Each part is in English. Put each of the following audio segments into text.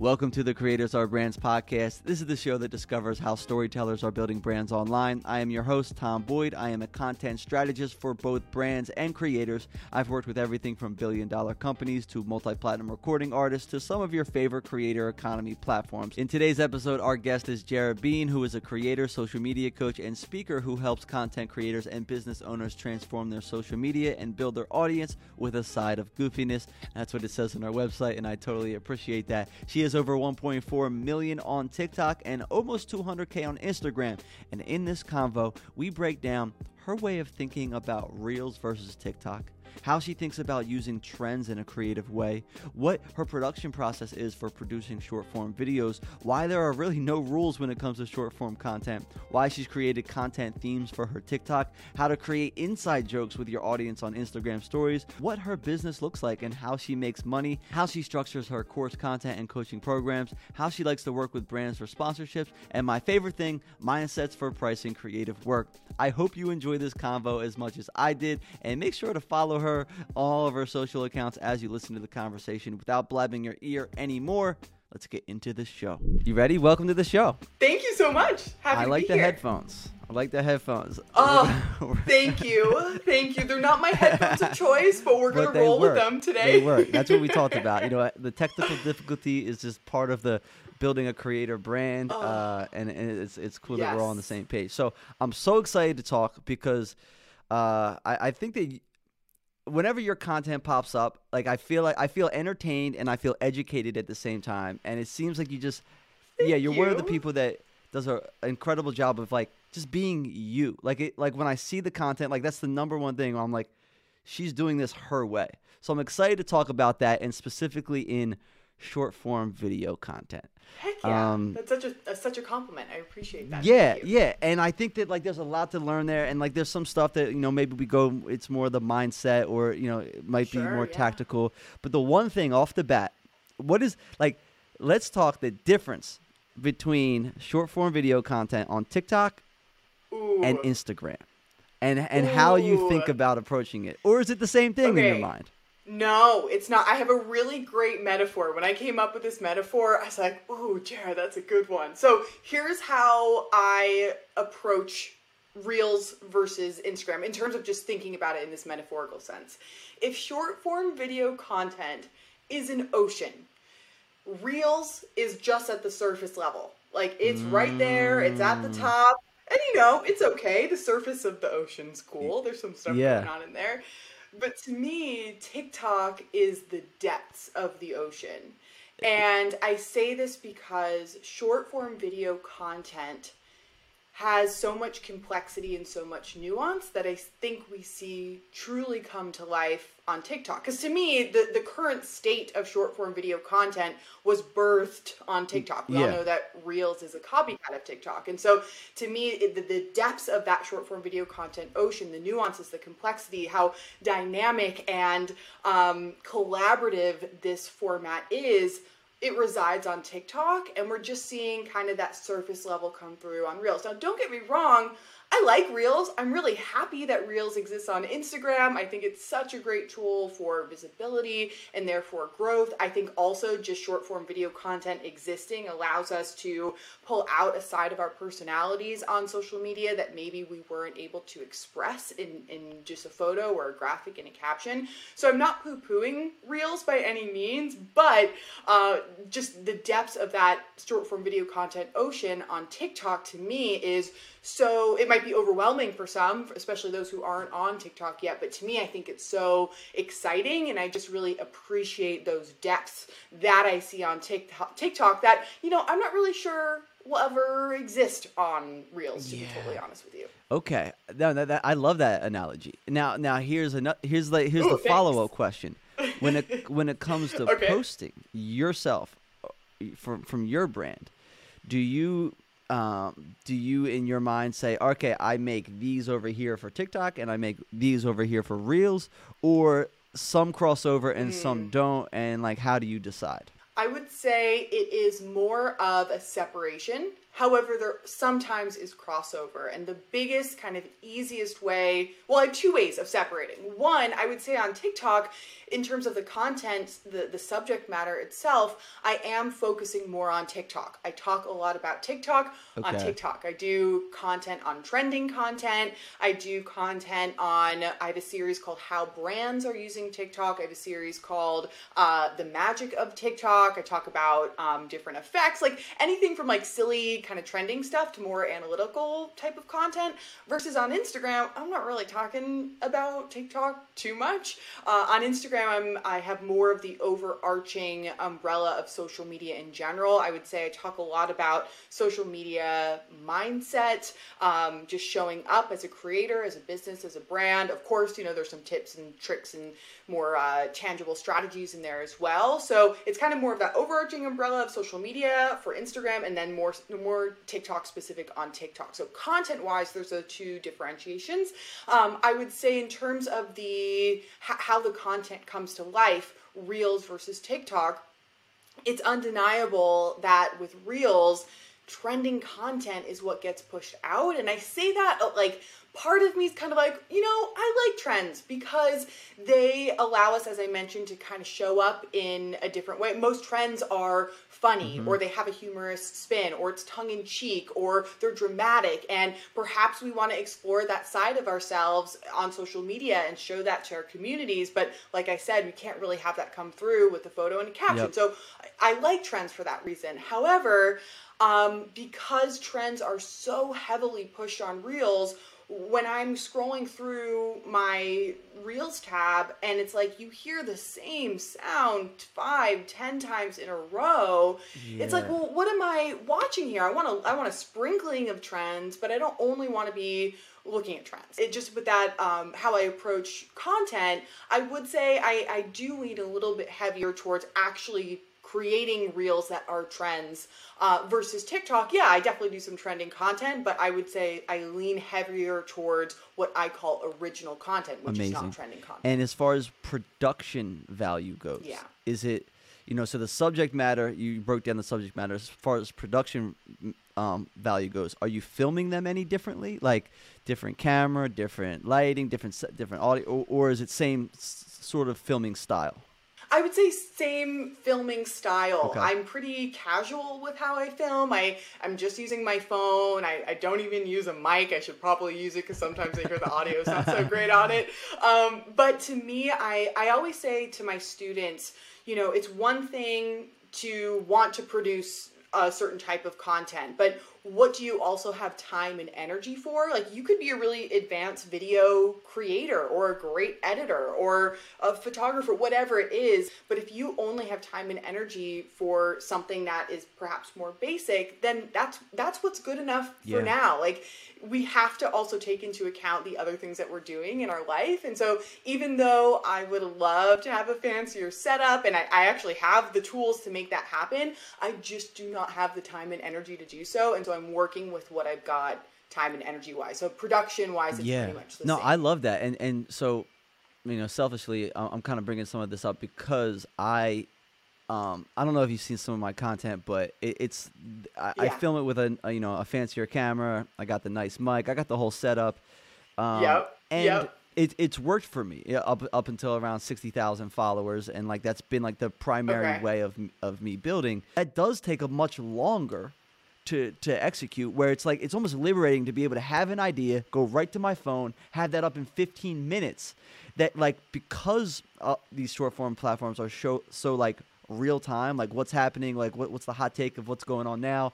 Welcome to the Creators Are Brands podcast. This is the show that discovers how storytellers are building brands online. I am your host, Tom Boyd. I am a content strategist for both brands and creators. I've worked with everything from billion-dollar companies to multi-platinum recording artists to some of your favorite creator economy platforms. In today's episode, our guest is Jared Bean, who is a creator, social media coach, and speaker who helps content creators and business owners transform their social media and build their audience with a side of goofiness. That's what it says on our website, and I totally appreciate that. She is over 1.4 million on TikTok and almost 200K on Instagram. And in this convo, we break down her way of thinking about Reels versus TikTok, how she thinks about using trends in a creative way, what her production process is for producing short-form videos, why there are really no rules when it comes to short-form content, why she's created content themes for her TikTok, how to create inside jokes with your audience on Instagram stories, what her business looks like and how she makes money, how she structures her course content and coaching programs, how she likes to work with brands for sponsorships, and my favorite thing, mindsets for pricing creative work. I hope you enjoy this convo as much as I did, and make sure to follow her all of her social accounts as you listen to the conversation. Without blabbing your ear anymore, let's get into the show. You ready? Welcome to the show. Thank you so much. Happy to be here. I like the headphones. Oh, thank you. They're not my headphones of choice, but we're going to roll with them today. They work. That's what we talked about. You know, the technical difficulty is just part of the building a creator brand, and it's cool that we're all on the same page. So I'm so excited to talk because I think that whenever your content pops up, like I feel entertained and I feel educated at the same time. And it seems like you just, you're one of the people that does an incredible job of like just being you. Like when I see the content, like that's the number one thing. I'm like, she's doing this her way. So I'm excited to talk about that, and specifically in short form video content. Heck yeah. That's such a compliment. I appreciate that. Yeah. And I think that like there's a lot to learn there, and like there's some stuff that, you know, maybe we go, it's more the mindset, or, you know, it might be more tactical. But the one thing off the bat, what is, like, let's talk the difference between short form video content on TikTok and Instagram, and how you think about approaching it, or is it the same thing in your mind? No, it's not. I have a really great metaphor. When I came up with this metaphor, I was like, ooh, Jared, that's a good one. So here's how I approach Reels versus Instagram in terms of just thinking about it in this metaphorical sense. If short form video content is an ocean, Reels is just at the surface level. Like it's right there. It's at the top. And you know, it's okay. The surface of the ocean's cool. There's some stuff going on in there. But to me, TikTok is the depths of the ocean. And I say this because short form video content has so much complexity and so much nuance that I think we see truly come to life on TikTok. Because to me, the current state of short form video content was birthed on TikTok. We all know that Reels is a copycat of TikTok. And so to me, the depths of that short form video content ocean, the nuances, the complexity, how dynamic and collaborative this format is, it resides on TikTok, and we're just seeing kind of that surface level come through on Reels. Now, don't get me wrong. I like Reels. I'm really happy that Reels exists on Instagram. I think it's such a great tool for visibility and therefore growth. I think also just short form video content existing allows us to pull out a side of our personalities on social media that maybe we weren't able to express in just a photo or a graphic and a caption. So I'm not poo-pooing Reels by any means, but just the depths of that short form video content ocean on TikTok to me is so, it might be overwhelming for some, especially those who aren't on TikTok yet. But to me, I think it's so exciting. And I just really appreciate those depths that I see on TikTok that, you know, I'm not really sure will ever exist on Reels, to be totally honest with you. Okay. No, I love that analogy. Now here's the follow-up question. When it comes to posting yourself from your brand, do you in your mind say, okay, I make these over here for TikTok and I make these over here for Reels, or some crossover and some don't, and like how do you decide? I would say it is more of a separation. However, there sometimes is crossover, and the biggest kind of easiest way, well, I have two ways of separating. One, I would say on TikTok, in terms of the content, the subject matter itself, I am focusing more on TikTok. I talk a lot about TikTok on TikTok. I do content on trending content. I do content on, I have a series called How Brands Are Using TikTok. I have a series called The Magic of TikTok. I talk about different effects, like anything from like silly kind of trending stuff to more analytical type of content. Versus on Instagram, I'm not really talking about TikTok too much. On Instagram, I have more of the overarching umbrella of social media in general. I would say I talk a lot about social media mindset, just showing up as a creator, as a business, as a brand. Of course, you know, there's some tips and tricks and more tangible strategies in there as well. So it's kind of more of that overarching umbrella of social media for Instagram, and then more TikTok specific on TikTok. So content wise, there's the two differentiations. I would say in terms of the how the content comes to life, Reels versus TikTok, it's undeniable that with Reels, trending content is what gets pushed out. And I say that like, part of me is kind of like, you know, I like trends because they allow us, as I mentioned, to kind of show up in a different way. Most trends are funny, or they have a humorous spin, or it's tongue-in-cheek, or they're dramatic. And perhaps we want to explore that side of ourselves on social media and show that to our communities. But like I said, we can't really have that come through with a photo and a caption. So I like trends for that reason. However, because trends are so heavily pushed on Reels, when I'm scrolling through my Reels tab and it's like you hear the same sound 5-10 times in a row, it's like, well, what am I watching here? I want a sprinkling of trends, but I don't only want to be looking at trends. It just, with that, how I approach content, I would say I do lean a little bit heavier towards actually creating Reels that are trends versus TikTok. Yeah, I definitely do some trending content, but I would say I lean heavier towards what I call original content, which is not trending content. And as far as production value goes, is it, you know, so the subject matter, you broke down the subject matter. As far as production value goes, are you filming them any differently? Like different camera, different lighting, different audio, or is it same sort of filming style? I would say same filming style. I'm pretty casual with how I film. I'm just using my phone. I don't even use a mic. I should probably use it because sometimes I hear the audio is not so great on it. But to me, I always say to my students, you know, it's one thing to want to produce a certain type of content, but what do you also have time and energy for? Like, you could be a really advanced video creator or a great editor or a photographer, whatever it is. But if you only have time and energy for something that is perhaps more basic, then that's what's good enough for now. Like, we have to also take into account the other things that we're doing in our life. And so even though I would love to have a fancier setup, and I actually have the tools to make that happen, I just do not have the time and energy to do so. And so I'm working with what I've got time and energy wise. So production wise, it's pretty much the same. I love that. And so, you know, selfishly, I'm kind of bringing some of this up because I don't know if you've seen some of my content, but I film it with a fancier camera. I got the nice mic. I got the whole setup. It's worked for me up until around 60,000 followers. And like, that's been like the primary way of me building. That does take a much longer to execute, where it's like, it's almost liberating to be able to have an idea, go right to my phone, have that up in 15 minutes. That, like, because these short form platforms are so like real time, like what's happening, like what's the hot take of what's going on now.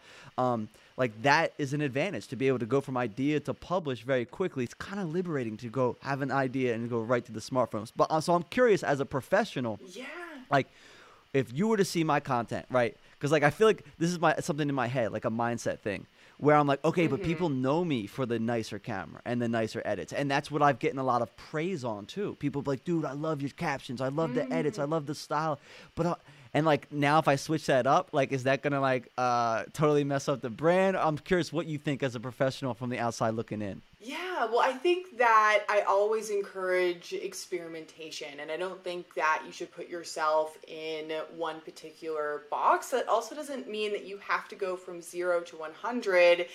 Like, that is an advantage to be able to go from idea to publish very quickly. It's kind of liberating to go have an idea and go right to the smartphones. But so I'm curious, as a professional, like, if you were to see my content, right? Because, like, I feel like this is something in my head, like a mindset thing, where I'm like, okay, but people know me for the nicer camera and the nicer edits. And that's what I've gotten a lot of praise on too. People be like, dude, I love your captions. I love the edits. I love the style. But And like now if I switch that up, like is that gonna like totally mess up the brand? I'm curious what you think as a professional from the outside looking in. Yeah, well, I think that I always encourage experimentation, and I don't think that you should put yourself in one particular box. That also doesn't mean that you have to go from 0 to 100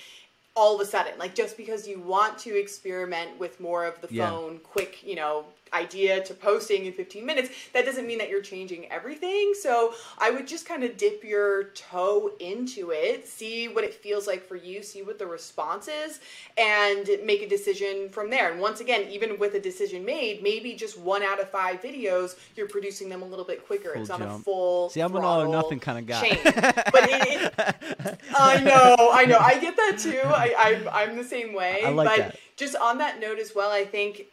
all of a sudden, like just because you want to experiment with more of the phone, quick, you know, idea to posting in 15 minutes, that doesn't mean that you're changing everything. So I would just kind of dip your toe into it, see what it feels like for you, see what the response is, and make a decision from there. And once again, even with a decision made, maybe just 1 out of 5 videos, you're producing them a little bit quicker. Full it's jump. On a full See, I'm an all or nothing kind of guy. But I know. I get that too. I'm the same way. I like but that. Just on that note as well, I think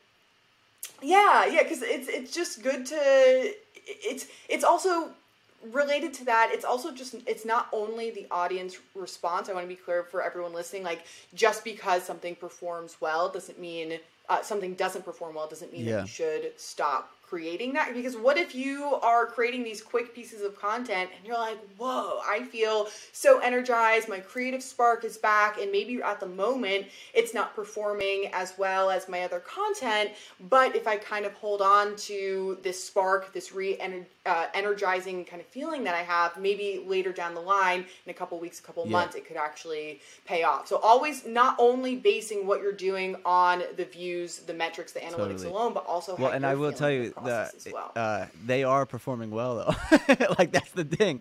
because it's just good to it's also related to that. It's also just, it's not only the audience response. I want to be clear for everyone listening, like just because something performs well doesn't mean something doesn't perform well doesn't mean that you should stop creating that. Because what if you are creating these quick pieces of content and you're like, whoa, I feel so energized, my creative spark is back, and maybe at the moment it's not performing as well as my other content, but if I kind of hold on to this spark, this energizing kind of feeling that I have, maybe later down the line in a couple weeks, a couple months, it could actually pay off. So always not only basing what you're doing on the views, the metrics, the analytics alone, but also how and I will tell you well. They are performing well though. Like that's the thing.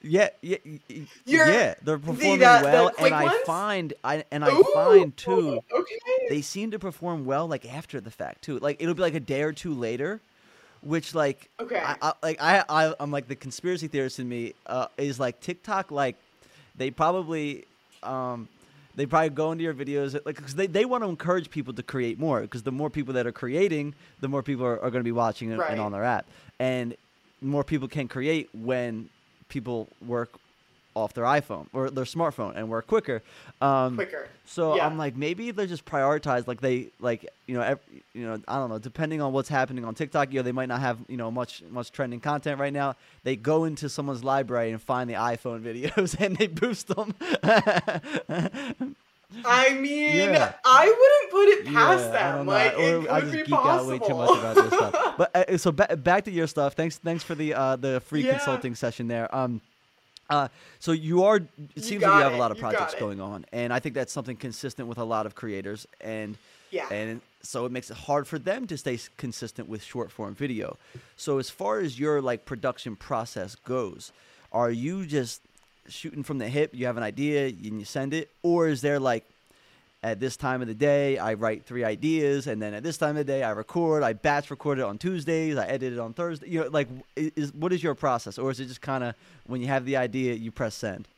Yeah, they're performing well, the and ones? I find too. Okay. They seem to perform well like after the fact too. Like it'll be like a day or two later, which like I'm like the conspiracy theorist in me is like TikTok, like they probably go into your videos like because they want to encourage people to create more, because the more people that are creating, the more people are going to be watching it and on their app, and more people can create when people work off their iPhone or their smartphone and work quicker. So I'm like, maybe they're just prioritized. Like they like, you know, I don't know, depending on what's happening on TikTok, you know, they might not have, you know, much trending content right now. They go into someone's library and find the iPhone videos and they boost them. I mean, I wouldn't put it past them. Like, I just geek out way too much about this stuff. But so back to your stuff. Thanks for the free consulting session there. So you are, it seems like you have a lot of projects going on, and I think that's something consistent with a lot of creators, and so it makes it hard for them to stay consistent with short form video. So as far as your like production process goes, are you just shooting from the hip? You have an idea and you send it, or is there like, at this time of the day, I write 3 ideas, and then at this time of the day, I record. I batch record it on Tuesdays. I edit it on Thursday. You know, like, what is your process, or is it just kind of when you have the idea, you press send?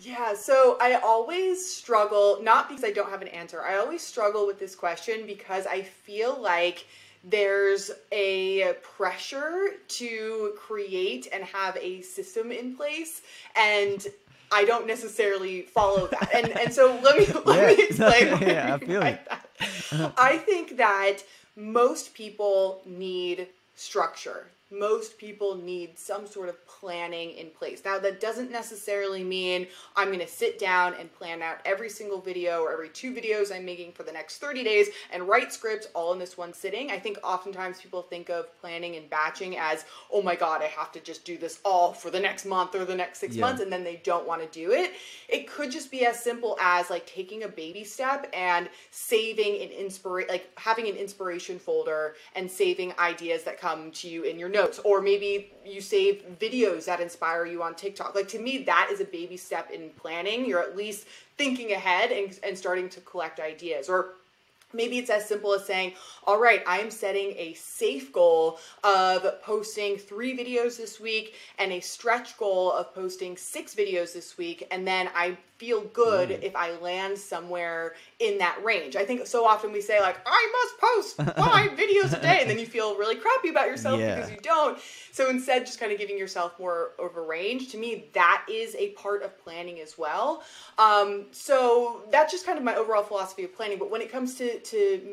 Yeah, so I always struggle, not because I don't have an answer. I always struggle with this question because I feel like there's a pressure to create and have a system in place, and I don't necessarily follow that. And so let me explain what I feel by that. I think that most people need structure. Most people need some sort of planning in place. Now, that doesn't necessarily mean I'm going to sit down and plan out every single video or every 2 videos I'm making for the next 30 days and write scripts all in this one sitting. I think oftentimes people think of planning and batching as, oh my God, I have to just do this all for the next month or the next 6 months, and then they don't want to do it. It could just be as simple as like taking a baby step and saving having an inspiration folder and saving ideas that come to you in your notes, or maybe you save videos that inspire you on TikTok. Like, to me, that is a baby step in planning. You're at least thinking ahead and starting to collect ideas. Or maybe it's as simple as saying, all right, I'm setting a safe goal of posting 3 videos this week and a stretch goal of posting 6 videos this week. And then I feel good if I land somewhere in that range. I think so often we say like, I must post 5 videos a day. And then you feel really crappy about yourself because you don't. So instead, just kind of giving yourself more of a range. To me, that is a part of planning as well. So that's just kind of my overall philosophy of planning. But when it comes to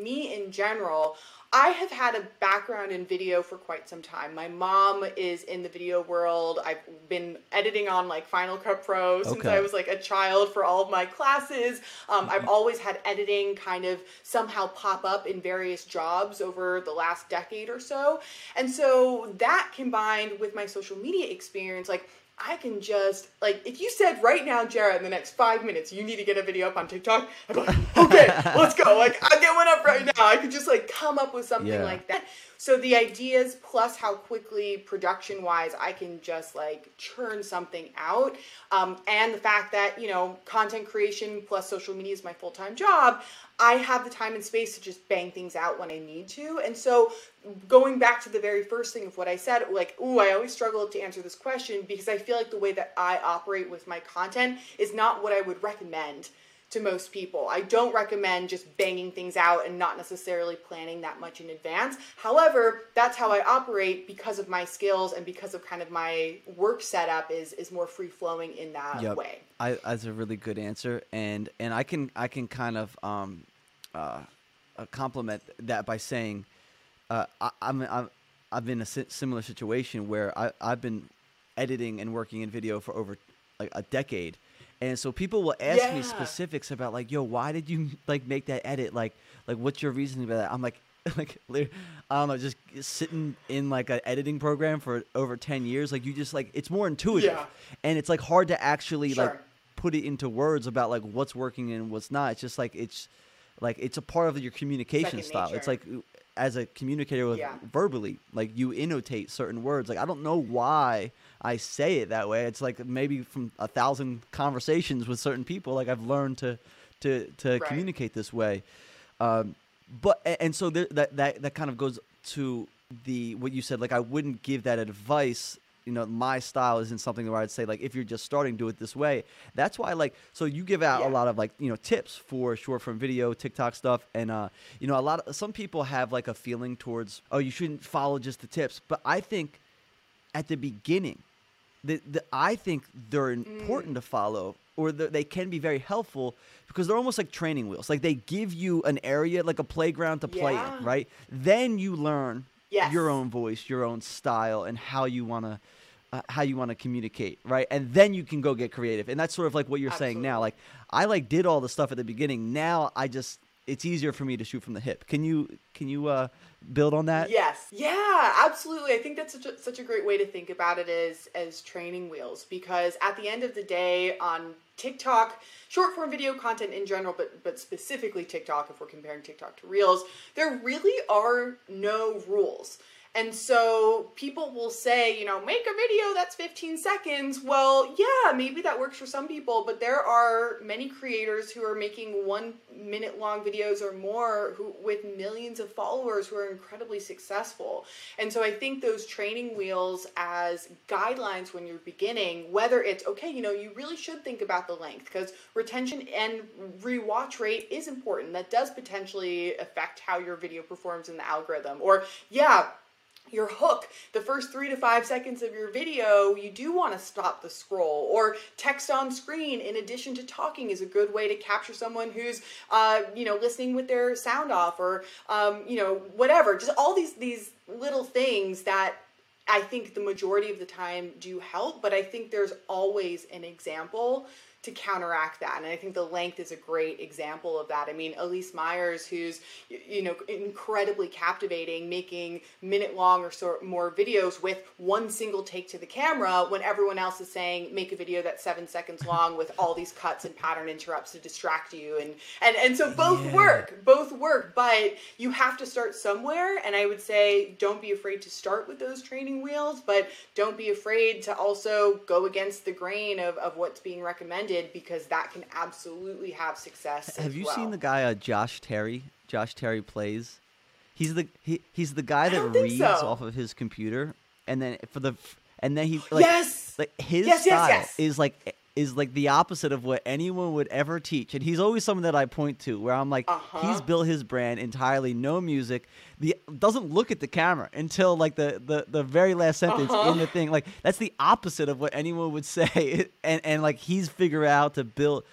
me in general, I have had a background in video for quite some time. My mom is in the video world. I've been editing on like Final Cut Pro since I was like a child for all of my classes. I've always had editing kind of somehow pop up in various jobs over the last decade or so. And so that combined with my social media experience, like I can just, like, if you said right now, Jared, in the next 5 minutes, you need to get a video up on TikTok, I'd be like, okay, let's go. Like, I'll get one up right now. I could just, like, come up with something like that. So the ideas plus how quickly production-wise I can just, like, churn something out. And the fact that, you know, content creation plus social media is my full-time job, I have the time and space to just bang things out when I need to. And so going back to the very first thing of what I said, like, ooh, I always struggle to answer this question because I feel like the way that I operate with my content is not what I would recommend to most people. I don't recommend just banging things out and not necessarily planning that much in advance. However, that's how I operate because of my skills and because of kind of my work setup is more free flowing in that way. That's a really good answer, and I can kind of compliment that by saying I've in a similar situation where I've been editing and working in video for over like a decade. And so people will ask me specifics about like, yo, why did you like make that edit? Like what's your reasoning for that? I'm like, I don't know, just sitting in like an editing program for over 10 years. Like you just like, it's more intuitive and it's like hard to actually like put it into words about like what's working and what's not. It's just like, it's a part of your communication style. It's like as a communicator with verbally, like you annotate certain words. Like, I don't know why I say it that way. It's like maybe from 1,000 conversations with certain people, like I've learned to communicate this way. But, and so that kind of goes to what you said, like, I wouldn't give that advice. You know, my style isn't something where I'd say like, if you're just starting, do it this way. That's why like, so you give out a lot of like, you know, tips for short form video, TikTok stuff. And, you know, some people have like a feeling towards, oh, you shouldn't follow just the tips. But I think at the beginning, I think they're important to follow, or they can be very helpful because they're almost like training wheels. Like they give you an area, like a playground to play in, right? Then you learn your own voice, your own style, and how you want to communicate, right? And then you can go get creative. And that's sort of like what you're saying now. Like I like did all the stuff at the beginning. Now it's easier for me to shoot from the hip. Can you build on that? Yes. Yeah, absolutely. I think that's such a great way to think about it as training wheels, because at the end of the day on TikTok, short form video content in general, but specifically TikTok, if we're comparing TikTok to Reels, there really are no rules. And so people will say, you know, make a video that's 15 seconds. Well, yeah, maybe that works for some people, but there are many creators who are making 1 minute long videos or more with millions of followers who are incredibly successful. And so I think those training wheels as guidelines when you're beginning, whether it's, okay, you know, you really should think about the length because retention and rewatch rate is important. That does potentially affect how your video performs in the algorithm. Or yeah, your hook, the first 3 to 5 seconds of your video, you do want to stop the scroll, or text on screen in addition to talking is a good way to capture someone who's, you know, listening with their sound off, or, you know, whatever, just all these little things that I think the majority of the time do help, but I think there's always an example to counteract that. And I think the length is a great example of that. I mean, Elise Myers, who's, you know, incredibly captivating, making minute long or so more videos with one single take to the camera when everyone else is saying, make a video that's 7 seconds long with all these cuts and pattern interrupts to distract you. And so both work, but you have to start somewhere. And I would say, don't be afraid to start with those training wheels, but don't be afraid to also go against the grain of what's being recommended, because that can absolutely have success. Have you seen the guy Josh Terry? Josh Terry plays. He's the guy that reads off of his computer, and then he like, his style is like the opposite of what anyone would ever teach. And he's always someone that I point to where I'm like, he's built his brand entirely, no music, doesn't look at the camera until like the very last sentence in the thing. Like that's the opposite of what anyone would say. And like he's figured out to build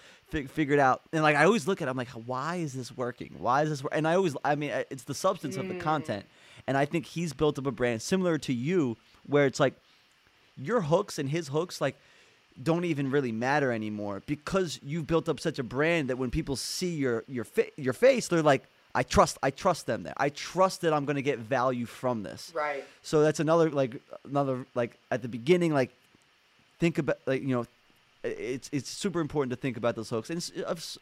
figured out. And like, I always look at it, I'm like, why is this working? Why is this working? And I always, I mean, it's the substance of the content. And I think he's built up a brand similar to you, where it's like your hooks and his hooks, like, don't even really matter anymore, because you've built up such a brand that when people see your face, they're like, I trust them there. I trust that I'm going to get value from this. Right. So that's another, like at the beginning, like, think about, like, you know, it's super important to think about those hooks. And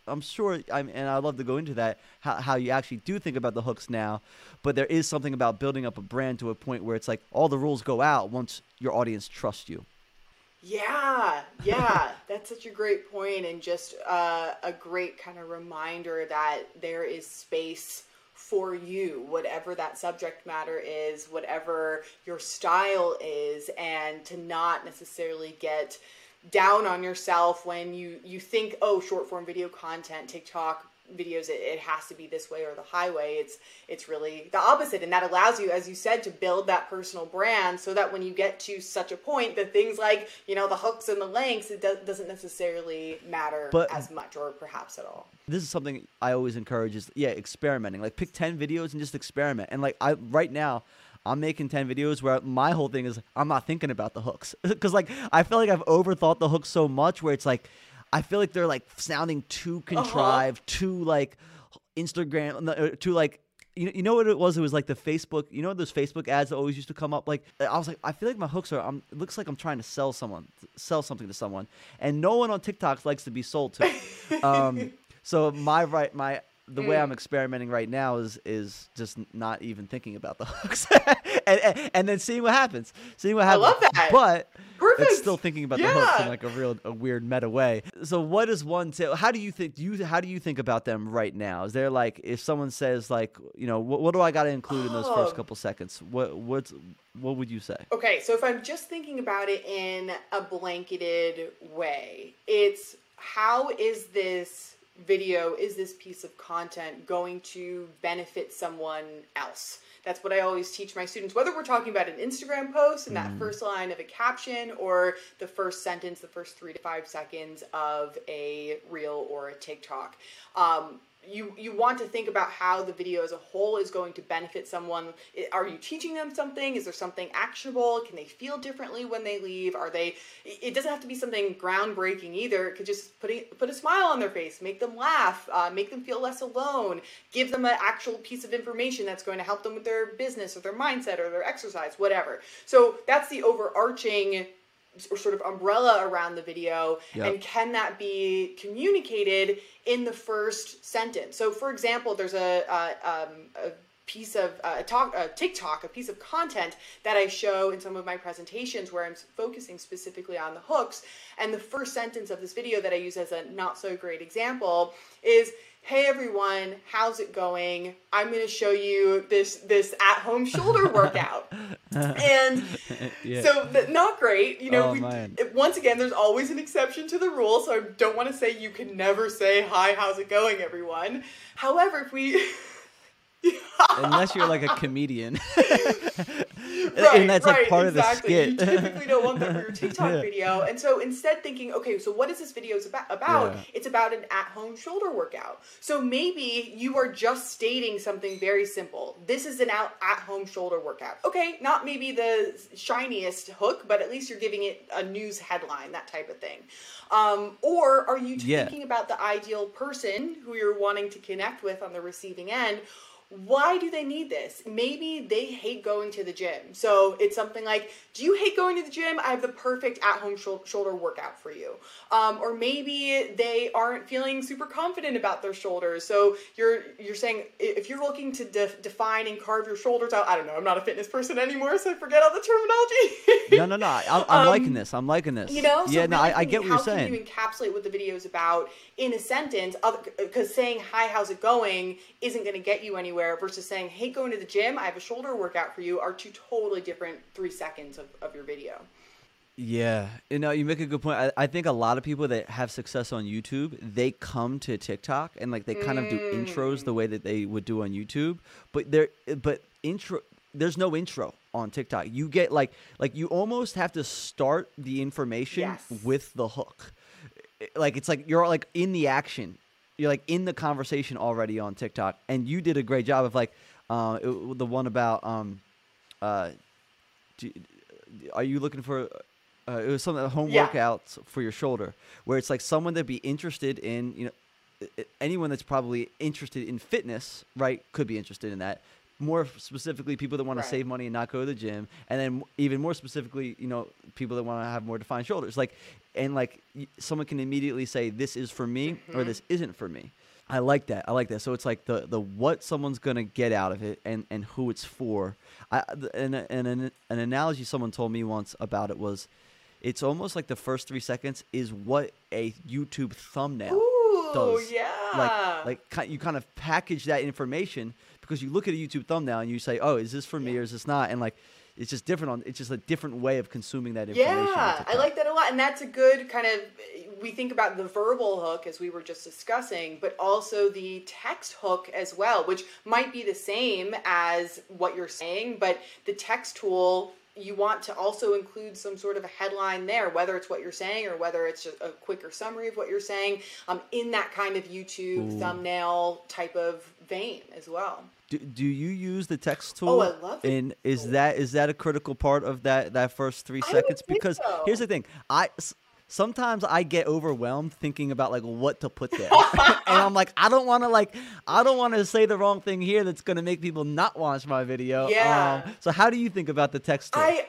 I'm sure, and I'd love to go into that, how you actually do think about the hooks now. But there is something about building up a brand to a point where it's like all the rules go out once your audience trusts you. Yeah. That's such a great point, and just a great kind of reminder that there is space for you, whatever that subject matter is, whatever your style is, and to not necessarily get down on yourself when you think, oh, short form video content, TikTok videos, it has to be this way or the highway. It's really the opposite. And that allows you, as you said, to build that personal brand, so that when you get to such a point, the things like, you know, the hooks and the lengths, it doesn't necessarily matter as much, or perhaps at all. This is something I always encourage is, yeah, experimenting. Like, pick 10 videos and just experiment. And like, right now I'm making 10 videos where my whole thing is I'm not thinking about the hooks, because like, I feel like I've overthought the hooks so much where it's like, I feel like they're like sounding too contrived, too like Instagram, too like, you know what it was? It was like the Facebook, you know, those Facebook ads that always used to come up. Like, I was like, I feel like my hooks are, it looks like I'm trying to sell something to someone, and no one on TikTok likes to be sold to. So the way I'm experimenting right now is just not even thinking about the hooks, and then seeing what happens. I love that. But it's still thinking about the hooks in like a weird meta way. So what is one tip? How do you think about them right now? Is there like, if someone says like, you know, what do I got to include in those first couple seconds? What would you say? Okay, so if I'm just thinking about it in a blanketed way, it's how is this video, is this piece of content going to benefit someone else? That's what I always teach my students, whether we're talking about an Instagram post and that first line of a caption, or the first sentence, the first 3 to 5 seconds of a reel or a TikTok. You want to think about how the video as a whole is going to benefit someone. Are you teaching them something? Is there something actionable? Can they feel differently when they leave? It doesn't have to be something groundbreaking either. It could just put a smile on their face, make them laugh, make them feel less alone, give them an actual piece of information that's going to help them with their business or their mindset or their exercise, whatever. So that's the overarching or sort of umbrella around the video. Yep. And can that be communicated in the first sentence? So for example, there's a piece of a piece of content that I show in some of my presentations where I'm focusing specifically on the hooks. And the first sentence of this video that I use as a not so great example is, "Hey everyone, how's it going? I'm going to show you this at-home shoulder workout." And so not great. You know, once again, there's always an exception to the rule. So I don't want to say you can never say, "Hi, how's it going, everyone?" However, if we... Unless you're like a comedian. And that's like part of the skit. You typically don't want that for your TikTok video. And so instead thinking, okay, so what is this video about? Yeah. It's about an at-home shoulder workout. So maybe you are just stating something very simple. This is an at-home shoulder workout. Okay, not maybe the shiniest hook, but at least you're giving it a news headline, that type of thing. Or are you thinking about the ideal person who you're wanting to connect with on the receiving end? Why do they need this? Maybe they hate going to the gym. So it's something like, "Do you hate going to the gym? I have the perfect at-home shoulder workout for you." Or maybe they aren't feeling super confident about their shoulders. So you're saying, if you're looking to define and carve your shoulders out, I don't know, I'm not a fitness person anymore, so I forget all the terminology. No. I'm liking this. You know? So I get what you're saying. How can you encapsulate what the video is about in a sentence? Because saying, "Hi, how's it going?" isn't going to get you anywhere, versus saying, "Hey, going to the gym, I have a shoulder workout for you," are two totally different 3 seconds of your video. Yeah. You know, you make a good point. I think a lot of people that have success on YouTube, they come to TikTok and like they kind of do intros the way that they would do on YouTube, there's no intro on TikTok. You get like you almost have to start the information with the hook. like it's like you're like in the action. You're like in the conversation already on TikTok, and you did a great job of like the one about are you looking for it was something home workouts for your shoulder, where it's like someone that'd be interested in, you know, anyone that's probably interested in fitness, right, could be interested in that. More specifically, people that want to save money and not go to the gym, and then even more specifically, you know, people that want to have more defined shoulders. Like, and like someone can immediately say, "This is for me," or "This isn't for me." I like that. I like that. So it's like the what someone's gonna get out of it, and who it's for. An analogy someone told me once about it was, it's almost like the first 3 seconds is what a YouTube thumbnail does. Like you kind of package that information, because you look at a YouTube thumbnail and you say, "Oh, is this for me or is this not?" And like, it's just different on. It's just a different way of consuming that information. Yeah, I like that a lot, and that's a good kind of. We think about the verbal hook as we were just discussing, but also the text hook as well, which might be the same as what you're saying, but the text tool. You want to also include some sort of a headline there, whether it's what you're saying or whether it's just a quicker summary of what you're saying, in that kind of YouTube thumbnail type of vein as well. Do you use the text tool? Oh, I love it. And is that a critical part of that first 3 seconds? Because so. Here's the thing. Sometimes I get overwhelmed thinking about like what to put there, and I'm like, I don't want to say the wrong thing here that's gonna make people not watch my video. Yeah. So how do you think about the text? I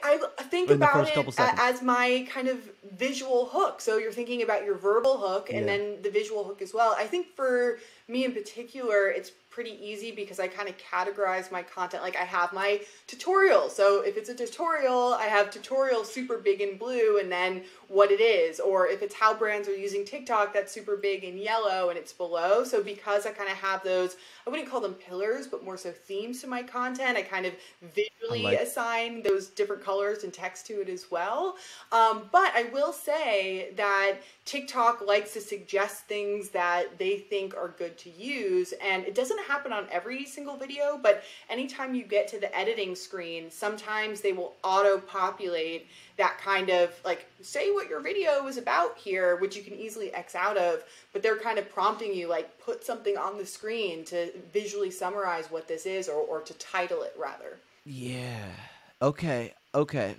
think about it as my kind of visual hook. So you're thinking about your verbal hook and then the visual hook as well. I think for me in particular, it's pretty easy because I kind of categorize my content. Like I have my tutorial. So if it's a tutorial, I have tutorial super big in blue and then what it is. Or if it's how brands are using TikTok, that's super big in yellow and it's below. So because I kind of have those, I wouldn't call them pillars, but more so themes to my content, I kind of visually assign those different colors and text to it as well. But I will say that TikTok likes to suggest things that they think are good to use. And it doesn't happen on every single video, but anytime you get to the editing screen, sometimes they will auto populate that kind of like, say what your video is about here, which you can easily X out of, but they're kind of prompting you like put something on the screen to visually summarize what this is, or to title it rather. Yeah. Okay.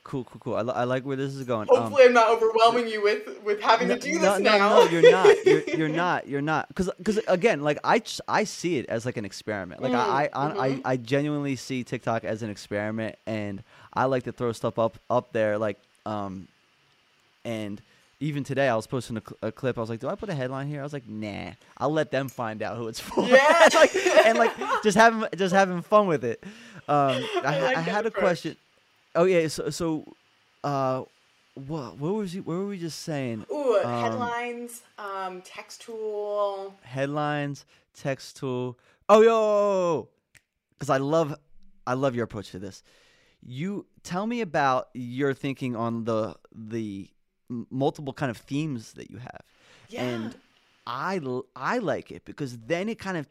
Cool. I like where this is going. Hopefully I'm not overwhelming you with having to do this now. No, you're not. You're not. Because again, like I see it as like an experiment. Like I genuinely see TikTok as an experiment, and I like to throw stuff up there. Like, and even today I was posting a clip. I was like, do I put a headline here? I was like, nah, I'll let them find out who it's for. Yeah. and just having fun with it. I had a question. Oh yeah, so what were we just saying? Ooh, headlines, text tool. Headlines, text tool. Oh yo, because I love your approach to this. You tell me about your thinking on the multiple kind of themes that you have. Yeah. And I like it because then it kind of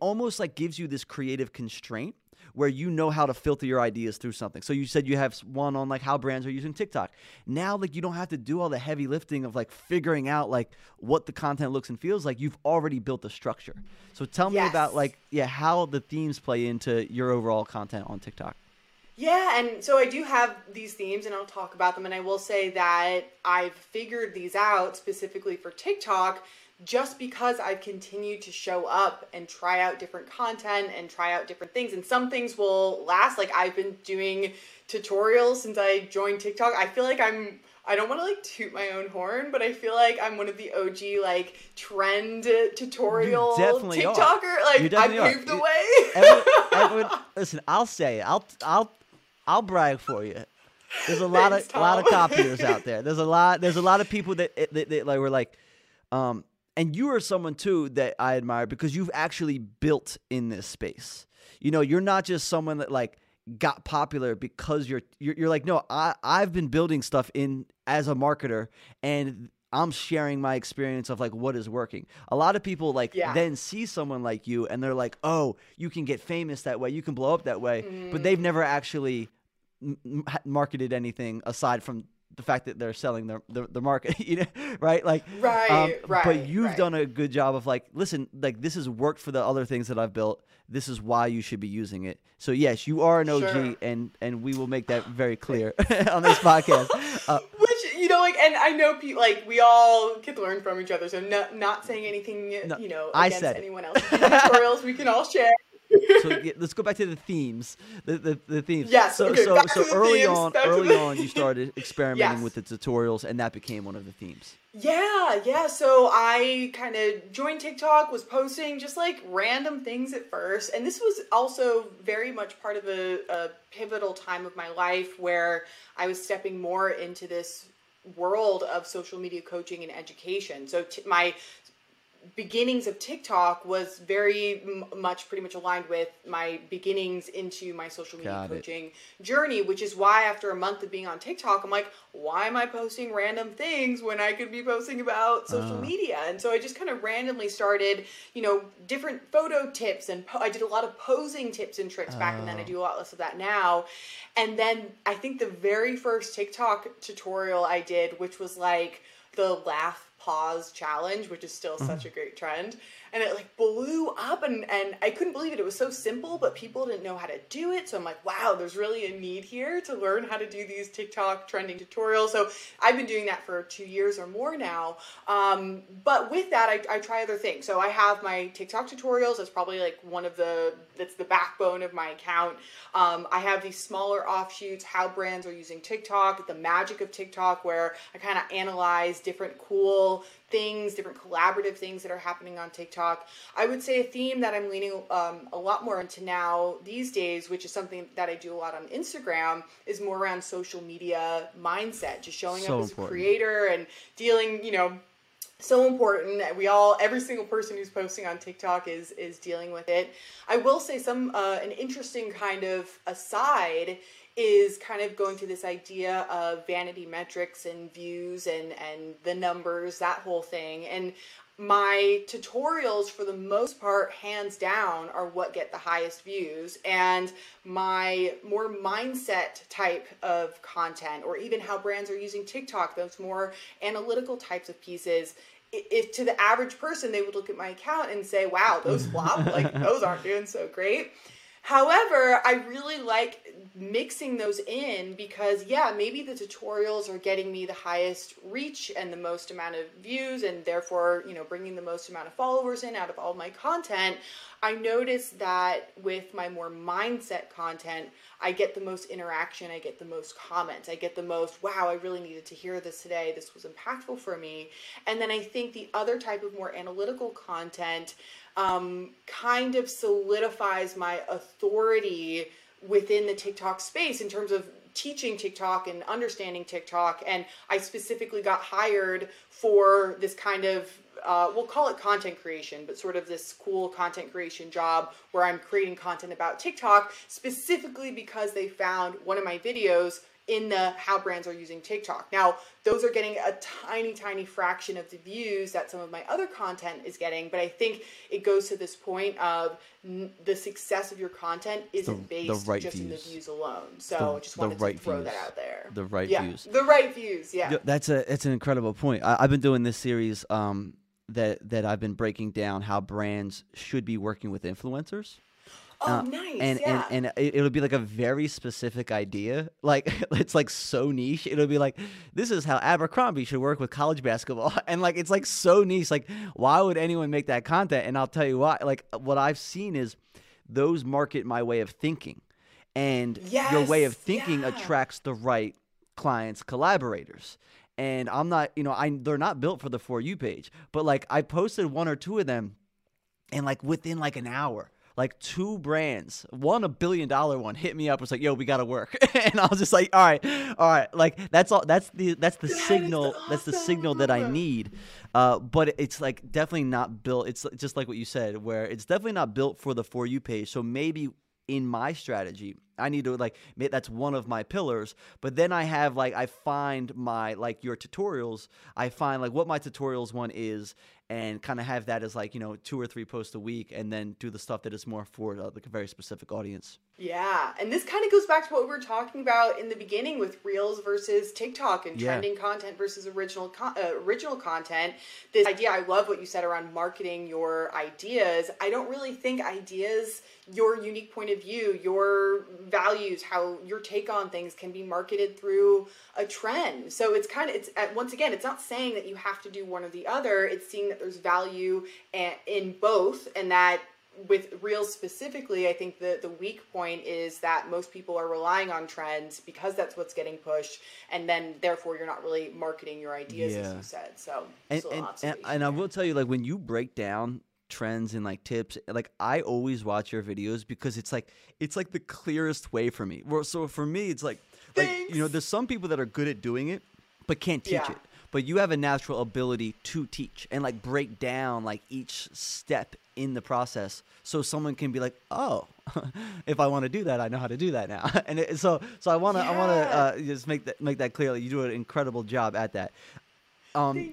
almost like gives you this creative constraint, where you know how to filter your ideas through something. So you said you have one on like how brands are using TikTok. Now like you don't have to do all the heavy lifting of like figuring out like what the content looks and feels like. You've already built the structure. So tell me about like how the themes play into your overall content on TikTok. Yeah, and so I do have these themes and I'll talk about them, and I will say that I've figured these out specifically for TikTok just because I've continued to show up and try out different content and try out different things. And some things will last. Like I've been doing tutorials since I joined TikTok. I feel like I don't want to like toot my own horn, but I feel like I'm one of the OG like trend tutorial TikToker. Like I paved the way. Everyone, listen, I'll say it. I'll brag for you. There's a lot of copiers out there. There's a lot of people that like were like, and you are someone too that I admire because you've actually built in this space. You know, you're not just someone that like got popular because you're like, no, I've been building stuff in as a marketer, and I'm sharing my experience of like what is working. A lot of people like then see someone like you and they're like, oh, you can get famous that way, you can blow up that way, but they've never actually marketed anything aside from the fact that they're selling their market, you know, right? Like, right. But you've done a good job of like, listen, like this has worked for the other things that I've built. This is why you should be using it. So yes, you are an OG, and we will make that very clear on this podcast. Which, you know, like, and I know people, like, we all could learn from each other. So not saying anything, you know, against anyone else. Tutorials we can all share. So yeah, let's go back to the themes. The themes. Yes. So okay, so early on, you started experimenting with the tutorials, and that became one of the themes. Yeah. So I kind of joined TikTok, was posting just like random things at first, and this was also very much part of a pivotal time of my life where I was stepping more into this world of social media coaching and education. So my beginnings of TikTok was very much pretty much aligned with my beginnings into my social media coaching journey, which is why after a month of being on TikTok, I'm like, why am I posting random things when I could be posting about social media? And so I just kind of randomly started, you know, different photo tips, and I did a lot of posing tips and tricks back then. I do a lot less of that now. And then I think the very first TikTok tutorial I did, which was like the laugh pause challenge, which is still such a great trend, and it like blew up, and I couldn't believe it. It was so simple, but people didn't know how to do it. So I'm like, wow, there's really a need here to learn how to do these TikTok trending tutorials. So I've been doing that for 2 years or more now. But with that, I try other things. So I have my TikTok tutorials. That's probably like that's the backbone of my account. I have these smaller offshoots, how brands are using TikTok, the magic of TikTok, where I kind of analyze different cool things, different collaborative things that are happening on TikTok. I would say a theme that I'm leaning a lot more into now these days, which is something that I do a lot on Instagram, is more around social media mindset, just showing up as a creator and dealing, you know, so important that every single person who's posting on TikTok is dealing with it. I will say an interesting kind of aside is kind of going through this idea of vanity metrics and views and the numbers, that whole thing. And my tutorials, for the most part, hands down, are what get the highest views, and my more mindset type of content, or even how brands are using TikTok, those more analytical types of pieces, if to the average person, they would look at my account and say, wow, those flop, like those aren't doing so great. However, I really like mixing those in because, yeah, maybe the tutorials are getting me the highest reach and the most amount of views, and therefore, you know, bringing the most amount of followers in out of all my content. I noticed that with my more mindset content, I get the most interaction, I get the most comments, I get the most, wow, I really needed to hear this today, this was impactful for me. And then I think the other type of more analytical content kind of solidifies my authority within the TikTok space in terms of teaching TikTok and understanding TikTok. And I specifically got hired for this kind of, we'll call it content creation, but sort of this cool content creation job where I'm creating content about TikTok, specifically because they found one of my videos in the how brands are using TikTok. Now, those are getting a tiny, tiny fraction of the views that some of my other content is getting, but I think it goes to this point of the success of your content isn't based just in the views alone. So I just wanted to throw that out there. The right views. The right views, yeah. That's an incredible point. I've been doing this series that I've been breaking down how brands should be working with influencers. Oh, nice! And it'll be like a very specific idea, like it's like so niche. It'll be like, this is how Abercrombie should work with college basketball, and like it's like so niche. Like, why would anyone make that content? And I'll tell you why. Like, what I've seen is those market my way of thinking, and your way of thinking attracts the right clients, collaborators. And I'm not, you know, they're not built for the For You page, but like I posted one or two of them, and like within like an hour, like two brands, one $1 billion one hit me up, was like, yo, we gotta work. And I was just like, all right, like that's the signal that I need. But it's like definitely not built, it's just like what you said, where it's definitely not built for the For You page. So maybe in my strategy, I need to, like, that's one of my pillars. But then I have, like, I find my, like, your tutorials. I find, like, what my tutorials one is, and kind of have that as, like, you know, 2 or 3 posts a week, and then do the stuff that is more for, like, a very specific audience. Yeah, and this kind of goes back to what we were talking about in the beginning with Reels versus TikTok and trending content versus original content. This idea, I love what you said around marketing your ideas. I don't really think ideas, your unique point of view, your values, how your take on things can be marketed through a trend. So it's kind of, once again, it's not saying that you have to do one or the other. It's seeing that there's value in both, and that with Reels specifically, I think the weak point is that most people are relying on trends because that's what's getting pushed, and then therefore you're not really marketing your ideas, as you said. So and I will tell you, like, when you break down trends and, like, tips, like, I always watch your videos because it's like the clearest way for me. So for me, it's like you know, there's some people that are good at doing it but can't teach it. But you have a natural ability to teach and, like, break down, like, each step in the process, so someone can be like, oh, if I want to do that, I know how to do that now. And so I want to just make that clear. Like, you do an incredible job at that.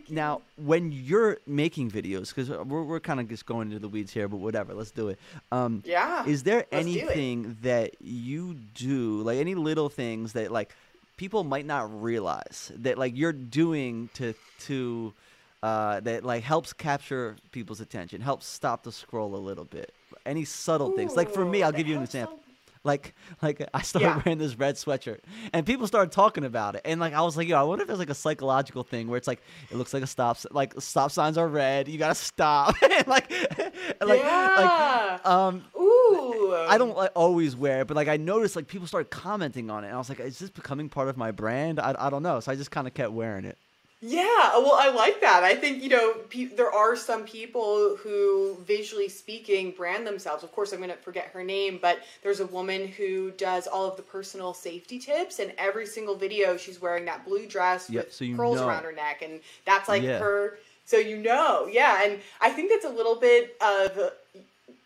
Now, when you're making videos, because we're kind of just going into the weeds here, but whatever, let's do it. Is there anything that you do, like, any little things that, like, people might not realize that, like, you're doing to that, like, helps capture people's attention, helps stop the scroll a little bit? Any subtle things? Like, for me, I'll give you an example. Like I started wearing this red sweatshirt, and people started talking about it, and, like, I was like, yo, I wonder if there's, like, a psychological thing where it's like, it looks like a stop, like, stop signs are red, you gotta stop. And I don't, like, always wear it, but, like, I noticed, like, people started commenting on it, and I was like, is this becoming part of my brand? I don't know. So I just kind of kept wearing it. Yeah, well, I like that. I think, you know, there are some people who, visually speaking, brand themselves. Of course, I'm going to forget her name, but there's a woman who does all of the personal safety tips, and every single video she's wearing that blue dress with pearls around her neck, and that's, like, her. So, you know, and I think that's a little bit of,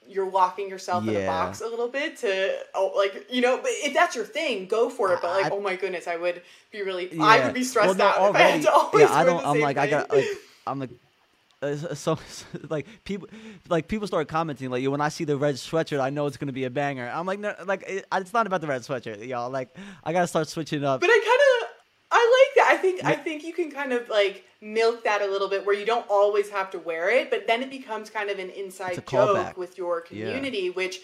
you're locking yourself in a box a little bit to, like, you know, but if that's your thing, go for it. But, like, oh my goodness, I would be really, I would be stressed out already, if I had to always wear the same thing. People start commenting, like, when I see the red sweatshirt, I know it's going to be a banger. I'm like, no, like, it's not about the red sweatshirt, y'all. Like, I got to start switching up. But I like that. I think you can kind of, like, milk that a little bit, where you don't always have to wear it, but then it becomes kind of an inside joke with your community, which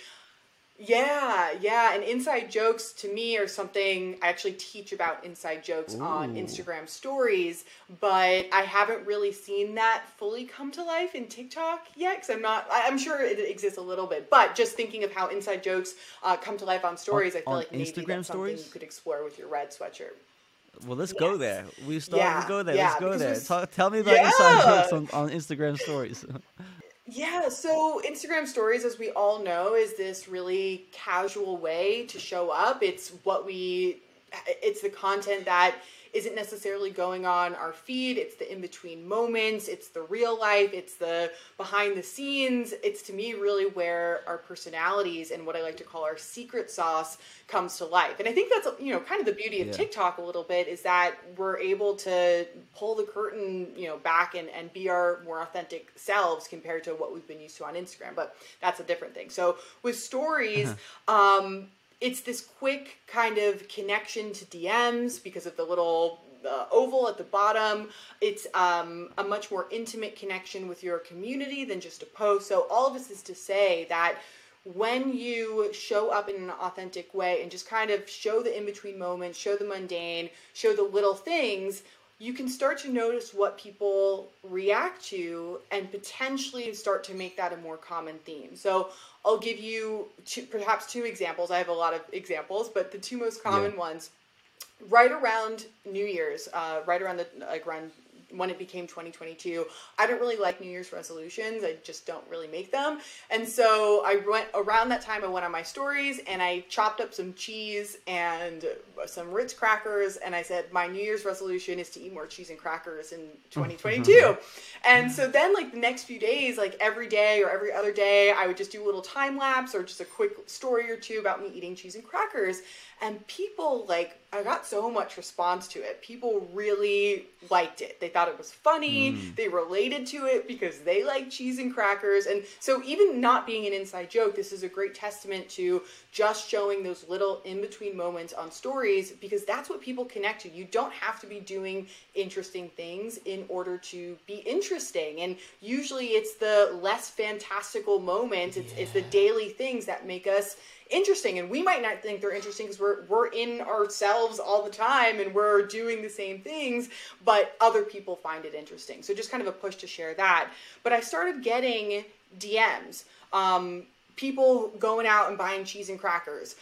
and inside jokes, to me, are something I actually teach about, inside jokes on Instagram stories, but I haven't really seen that fully come to life in TikTok yet, because I'm sure it exists a little bit, but just thinking of how inside jokes come to life on stories, I feel like maybe Instagram that's stories? Something you could explore with your red sweatshirt. Well, let's go there. We'll go there. Let's go there. Tell me about inside jokes on Instagram stories. So Instagram stories, as we all know, is this really casual way to show up. It's the content that isn't necessarily going on our feed. It's the in-between moments. It's the real life. It's the behind the scenes. It's, to me, really where our personalities and what I like to call our secret sauce comes to life. And I think that's, you know, kind of the beauty of TikTok a little bit, is that we're able to pull the curtain, you know, back and be our more authentic selves compared to what we've been used to on Instagram. But that's a different thing. So with stories, it's this quick kind of connection to DMs because of the little oval at the bottom. It's a much more intimate connection with your community than just a post. So all of this is to say that when you show up in an authentic way and just kind of show the in-between moments, show the mundane, show the little things, you can start to notice what people react to and potentially start to make that a more common theme. So I'll give you perhaps two examples. I have a lot of examples, but the two most common ones, right around New Year's, right around when it became 2022, I don't really like New Year's resolutions. I just don't really make them. And so I went around that time, I went on my stories and I chopped up some cheese and some Ritz crackers. And I said, my New Year's resolution is to eat more cheese and crackers in 2022. And so then like the next few days, like every day or every other day, I would just do a little time lapse or just a quick story or two about me eating cheese and crackers. And people, like, I got so much response to it. People really liked it. They thought it was funny. They related to it because they like cheese and crackers. And so even not being an inside joke, this is a great testament to just showing those little in-between moments on stories, because that's what people connect to. You don't have to be doing interesting things in order to be interesting. And usually it's the less fantastical moments. It's the daily things that make us interesting, and we might not think they're interesting because we're in ourselves all the time and we're doing the same things, but other people find it interesting. So just kind of a push to share that. But I started getting DMs, people going out and buying cheese and crackers,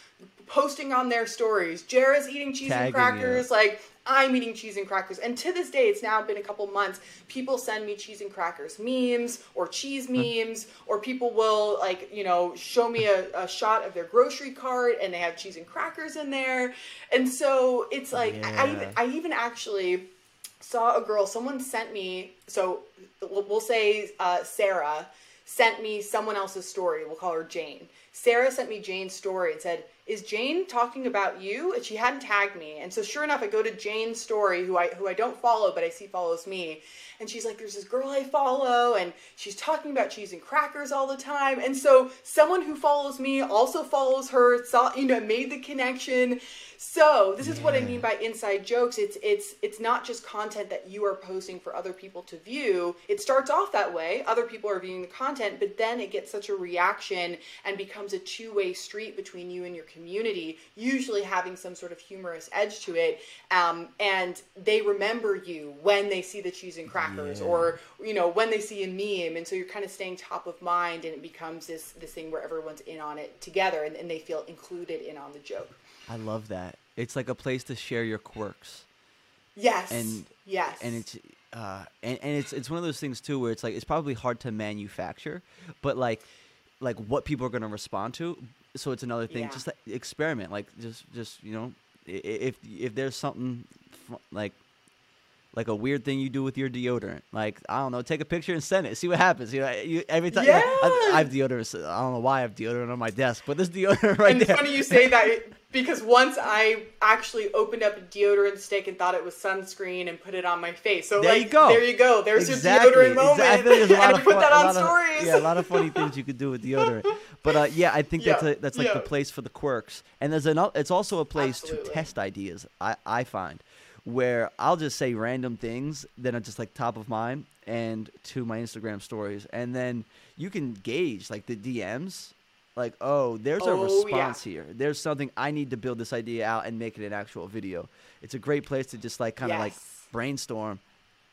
posting on their stories, Jared's eating cheese and crackers, like I'm eating cheese and crackers. And to this day, it's now been a couple months, people send me cheese and crackers memes or cheese memes, or people will, like, you know, show me a shot of their grocery cart and they have cheese and crackers in there. And so it's like, I even actually saw a girl, someone sent me, so we'll say Sarah sent me someone else's story. We'll call her Jane. Sarah sent me Jane's story and said, is Jane talking about you? And she hadn't tagged me. And so sure enough, I go to Jane's story, who I don't follow, but I see follows me. And she's like, there's this girl I follow and she's talking about cheese and crackers all the time. And so someone who follows me also follows her, saw, you know, made the connection. So this is what I mean by inside jokes. It's not just content that you are posting for other people to view. It starts off that way. Other people are viewing the content, but then it gets such a reaction and becomes a two-way street between you and your community, usually having some sort of humorous edge to it. And they remember you when they see the cheese and crackers or, you know, when they see a meme. And so you're kind of staying top of mind and it becomes this thing where everyone's in on it together and they feel included in on the joke. I love that. It's like a place to share your quirks. Yes. And it's and it's one of those things too where it's like it's probably hard to manufacture, but like what people are going to respond to. So it's another thing. Yeah. Just like, experiment. Like just you know, if there's something like a weird thing you do with your deodorant, like, I don't know, take a picture and send it, see what happens. You know, every time I have deodorant. I don't know why I have deodorant on my desk, but this deodorant right there. And it's funny you say that because once I actually opened up a deodorant stick and thought it was sunscreen and put it on my face. So there, like, you go. There you go. There's your deodorant moment. I feel like there's a lot and of put that on stories. Yeah, a lot of funny things you could do with deodorant. But yeah, I think that's like the place for the quirks. And there's it's also a place to test ideas. I find. Where I'll just say random things that are just like top of mind and to my Instagram stories. And then you can gauge like the DMs, like, oh, there's a response here. There's something I need to build this idea out and make it an actual video. It's a great place to just like kind of like brainstorm,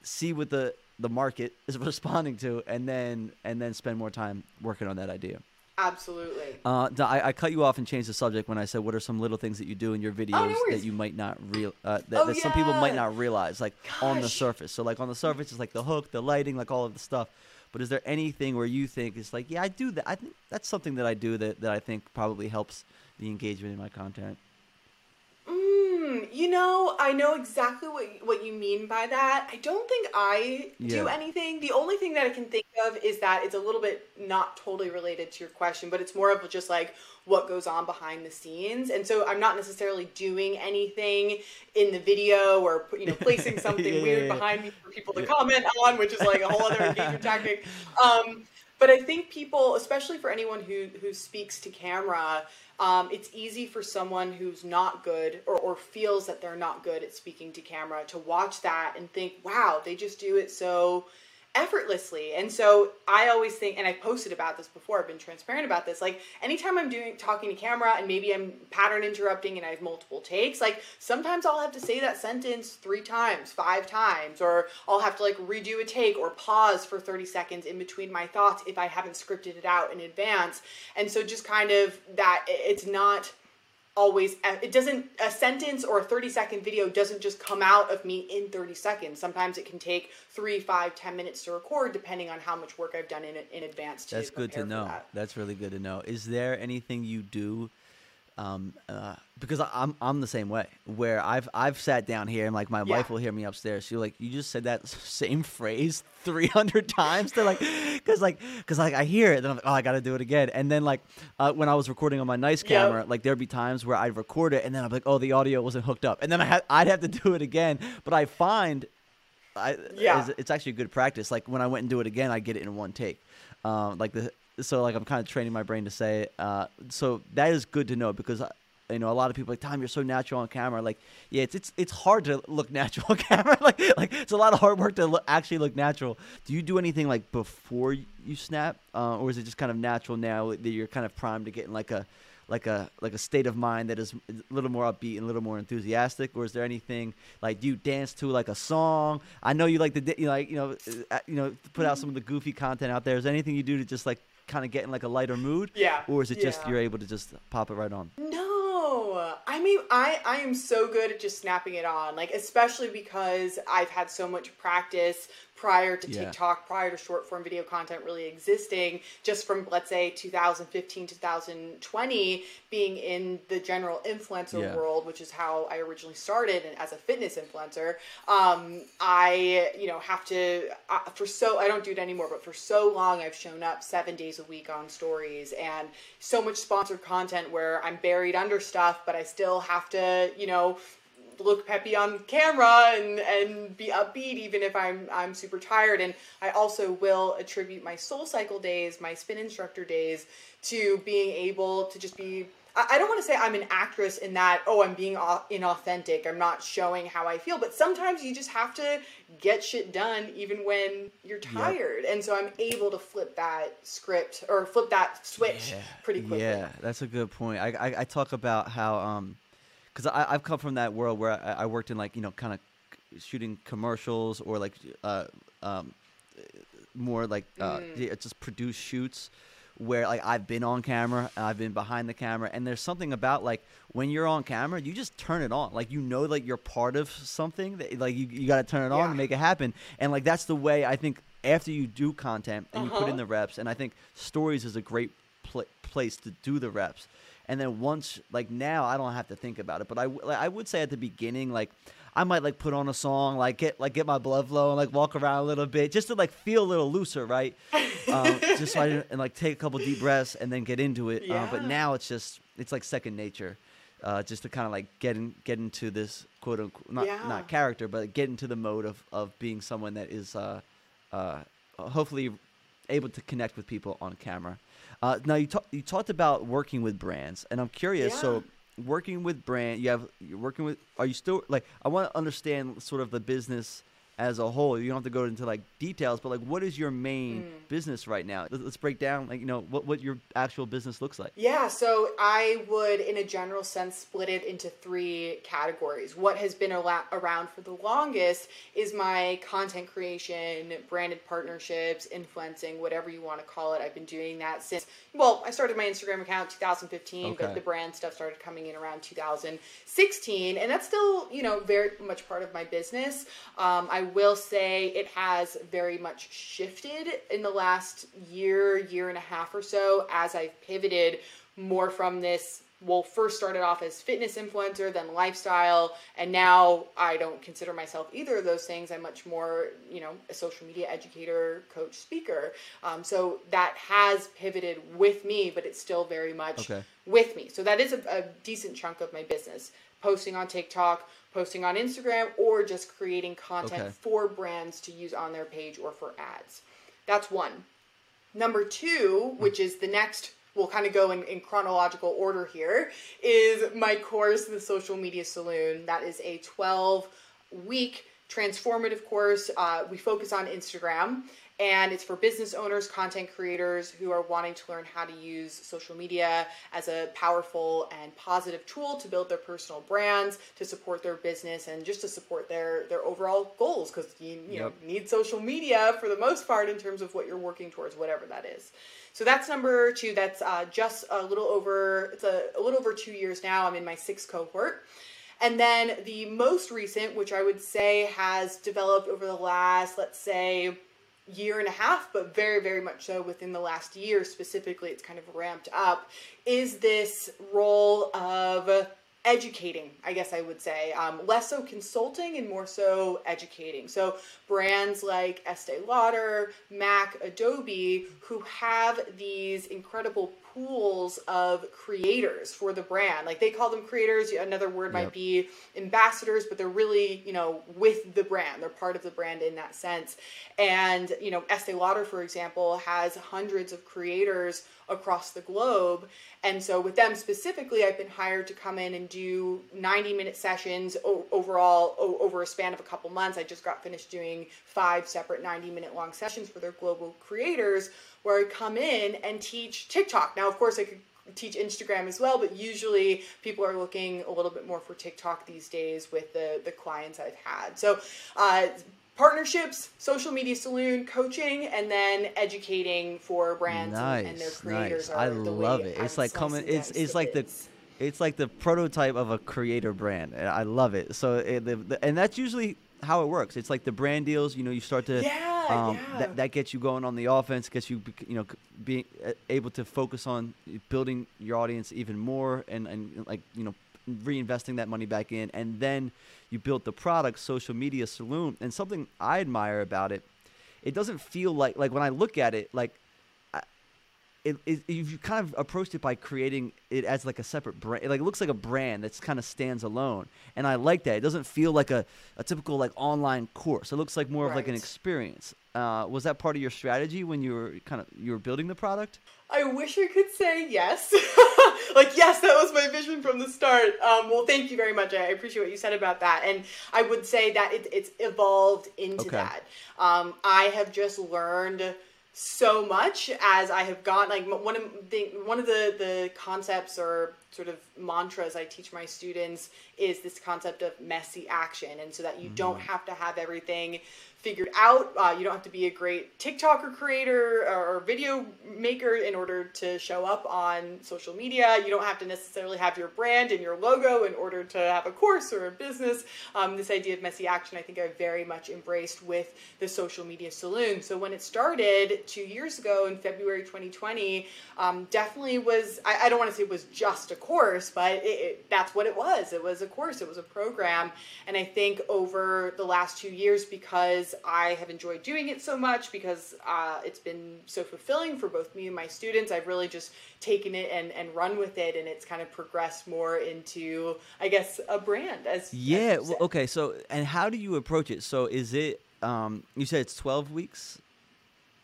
see what the market is responding to, and then spend more time working on that idea. Absolutely. I cut you off and changed the subject when I said, what are some little things that you do in your videos that you might not that some people might not realize, like on the surface. So like on the surface, it's like the hook, the lighting, like all of the stuff. But is there anything where you think it's like, yeah, I do that. I think that's something that I do that I think probably helps the engagement in my content. You know, I know exactly what you mean by that. I don't think I do anything. The only thing that I can think of is that it's a little bit not totally related to your question, but it's more of just like what goes on behind the scenes. And so I'm not necessarily doing anything in the video or, you know, placing something weird behind me for people to comment on, which is like a whole other engagement tactic. But I think people, especially for anyone who speaks to camera, it's easy for someone who's not good or feels that they're not good at speaking to camera to watch that and think, wow, they just do it so effortlessly. And so I always think, and I posted about this before, I've been transparent about this, like anytime I'm talking to camera and maybe I'm pattern interrupting and I have multiple takes, like sometimes I'll have to say that sentence 3 times, 5 times, or I'll have to like redo a take or pause for 30 seconds in between my thoughts if I haven't scripted it out in advance. And so just kind of that it's not always, it doesn't, a sentence or a 30-second video doesn't just come out of me in 30 seconds. Sometimes it can take 3, 5, 10 minutes to record, depending on how much work I've done in advance. That's good to know. That's really good to know. Is there anything you do? Because I'm the same way, where I've sat down here and like my wife will hear me upstairs. She's like, you just said that same phrase 300 times. They're like, cause like I hear it and I'm like, oh, I got to do it again. And then like, when I was recording on my nice camera, like there'd be times where I'd record it and then I'm like, oh, the audio wasn't hooked up. And then I'd have to do it again. But I find it's actually good practice. Like when I went and do it again, I get it in one take. So like I'm kind of training my brain to say it. So that is good to know, because you know a lot of people are like, Tom, you're so natural on camera. Like, yeah, it's hard to look natural on camera. like it's a lot of hard work to actually look natural. Do you do anything like before you snap, or is it just kind of natural now that you're kind of primed to get in like a state of mind that is a little more upbeat and a little more enthusiastic? Or is there anything, like, do you dance to like a song? I know you like to put out some of the goofy content out there. Is there anything you do to just like kind of get in like a lighter mood, or is it just you're able to just pop it right on? No, I mean I am so good at just snapping it on, like especially because I've had so much practice prior to TikTok, prior to short form video content really existing, just from, let's say, 2015 to 2020 being in the general influencer world, which is how I originally started and as a fitness influencer. I don't do it anymore, but for so long I've shown up 7 days a week on stories and so much sponsored content where I'm buried under stuff, but I still have to, look peppy on camera and be upbeat even if I'm super tired. And I also will attribute my SoulCycle days, my spin instructor days, to being able to just be, I don't want to say I'm an actress in that, oh, I'm being inauthentic, I'm not showing how I feel, but sometimes you just have to get shit done even when you're tired. And so I'm able to flip that script or flip that switch pretty quickly. Yeah, that's a good point. I talk about how because I've come from that world where I worked in like, kind of shooting commercials or like more like just produce shoots where like I've been on camera, I've been behind the camera. And there's something about like when you're on camera, you just turn it on. Like, like you're part of something that like you got to turn it on to make it happen. And like that's the way I think after you do content and you put in the reps. And I think stories is a great place to do the reps. And then once, like now, I don't have to think about it. But I would say at the beginning, like I might like put on a song, like get my blood flowing, like walk around a little bit, just to like feel a little looser, right? Just so and like take a couple deep breaths and then get into it. Yeah. But now it's like second nature, just to kind of like get into this quote unquote not character, but get into the mode of being someone that is hopefully able to connect with people on camera. Now you talked about working with brands, and I'm curious. So working with brand, you're working with. Are you still like? I want to understand sort of the business as a whole. You don't have to go into like details, but like, what is your main business right now? Let's break down like what your actual business looks like. Yeah, so I would, in a general sense, split it into 3 categories. What has been around for the longest is my content creation, branded partnerships, influencing, whatever you want to call it. I've been doing that since, well, I started my Instagram account in 2015, but the brand stuff started coming in around 2016, and that's still very much part of my business. I will say it has very much shifted in the last year and a half or so, as I've pivoted more from this. Well, first started off as fitness influencer, then lifestyle, and now I don't consider myself either of those things. I'm much more, a social media educator, coach, speaker. So that has pivoted with me, but it's still very much with me. So that is a decent chunk of my business. Posting on TikTok, posting on Instagram, or just creating content for brands to use on their page or for ads. That's one. Number 2, which is the next, we'll kind of go in chronological order here, is my course, The Social Media Saloon. That is a 12-week transformative course. We focus on Instagram. and it's for business owners, content creators who are wanting to learn how to use social media as a powerful and positive tool to build their personal brands, to support their business, and just to support their overall goals, because you know, need social media for the most part in terms of what you're working towards, whatever that is. So that's number two. That's just a little over, it's a little over 2 years now. I'm in my 6th cohort. And then the most recent, which I would say has developed over the last, let's say, year and a half, but very, very much so within the last year specifically, it's kind of ramped up, is this role of educating, I guess I would say. Less so consulting and more so educating. So brands like Estée Lauder, Mac, Adobe, who have these incredible pools of creators for the brand. Like, they call them creators. Another word might be ambassadors, but they're really, you know, with the brand. They're part of the brand in that sense. And, you know, Estée Lauder, for example, has hundreds of creators across the globe. And so with them specifically, I've been hired to come in and do 90-minute sessions overall over a span of a couple months. I just got finished doing 5 separate 90-minute long sessions for their global creators, where I come in and teach TikTok. Now, of course, I could teach Instagram as well, but usually people are looking a little bit more for TikTok these days with the clients I've had. So partnerships, social media saloon, coaching, and then educating for brands and their creators. Nice. I love it. It's like coming, it's like the prototype of a creator brand. I love it. So and that's usually how it works. It's like the brand deals, you know, you start to that gets you going on the offense, gets you, you know, being able to focus on building your audience even more and like, you know, reinvesting that money back in. And then you build the product, Social Media Saloon. And something I admire about it, it doesn't feel like when I look at it, like you kind of approached it by creating it as like a separate brand. It looks like a brand that's kind of stands alone. And I like that. It doesn't feel like a typical like online course. It looks like more of like an experience. Was that part of your strategy when you were building the product? I wish I could say yes. Like, yes, that was my vision from the start. Well, thank you very much. I appreciate what you said about that. And I would say that it's evolved into that. I have just learned so much as I have gone. Like, one of the concepts or sort of mantras I teach my students is this concept of messy action. And so that you don't have to have everything figured out. You don't have to be a great TikToker creator or video maker in order to show up on social media. You don't have to necessarily have your brand and your logo in order to have a course or a business. This idea of messy action, I think I very much embraced with the Social Media Saloon. So when it started 2 years ago in February 2020, definitely was, I don't want to say it was just a course, but that's what it was. It was a course, it was a program. And I think over the last 2 years, because I have enjoyed doing it so much, because it's been so fulfilling for both me and my students, I've really just taken it and run with it, and it's kind of progressed more into, I guess, a brand. Okay. So, and how do you approach it? So, is it? You said it's 12 weeks.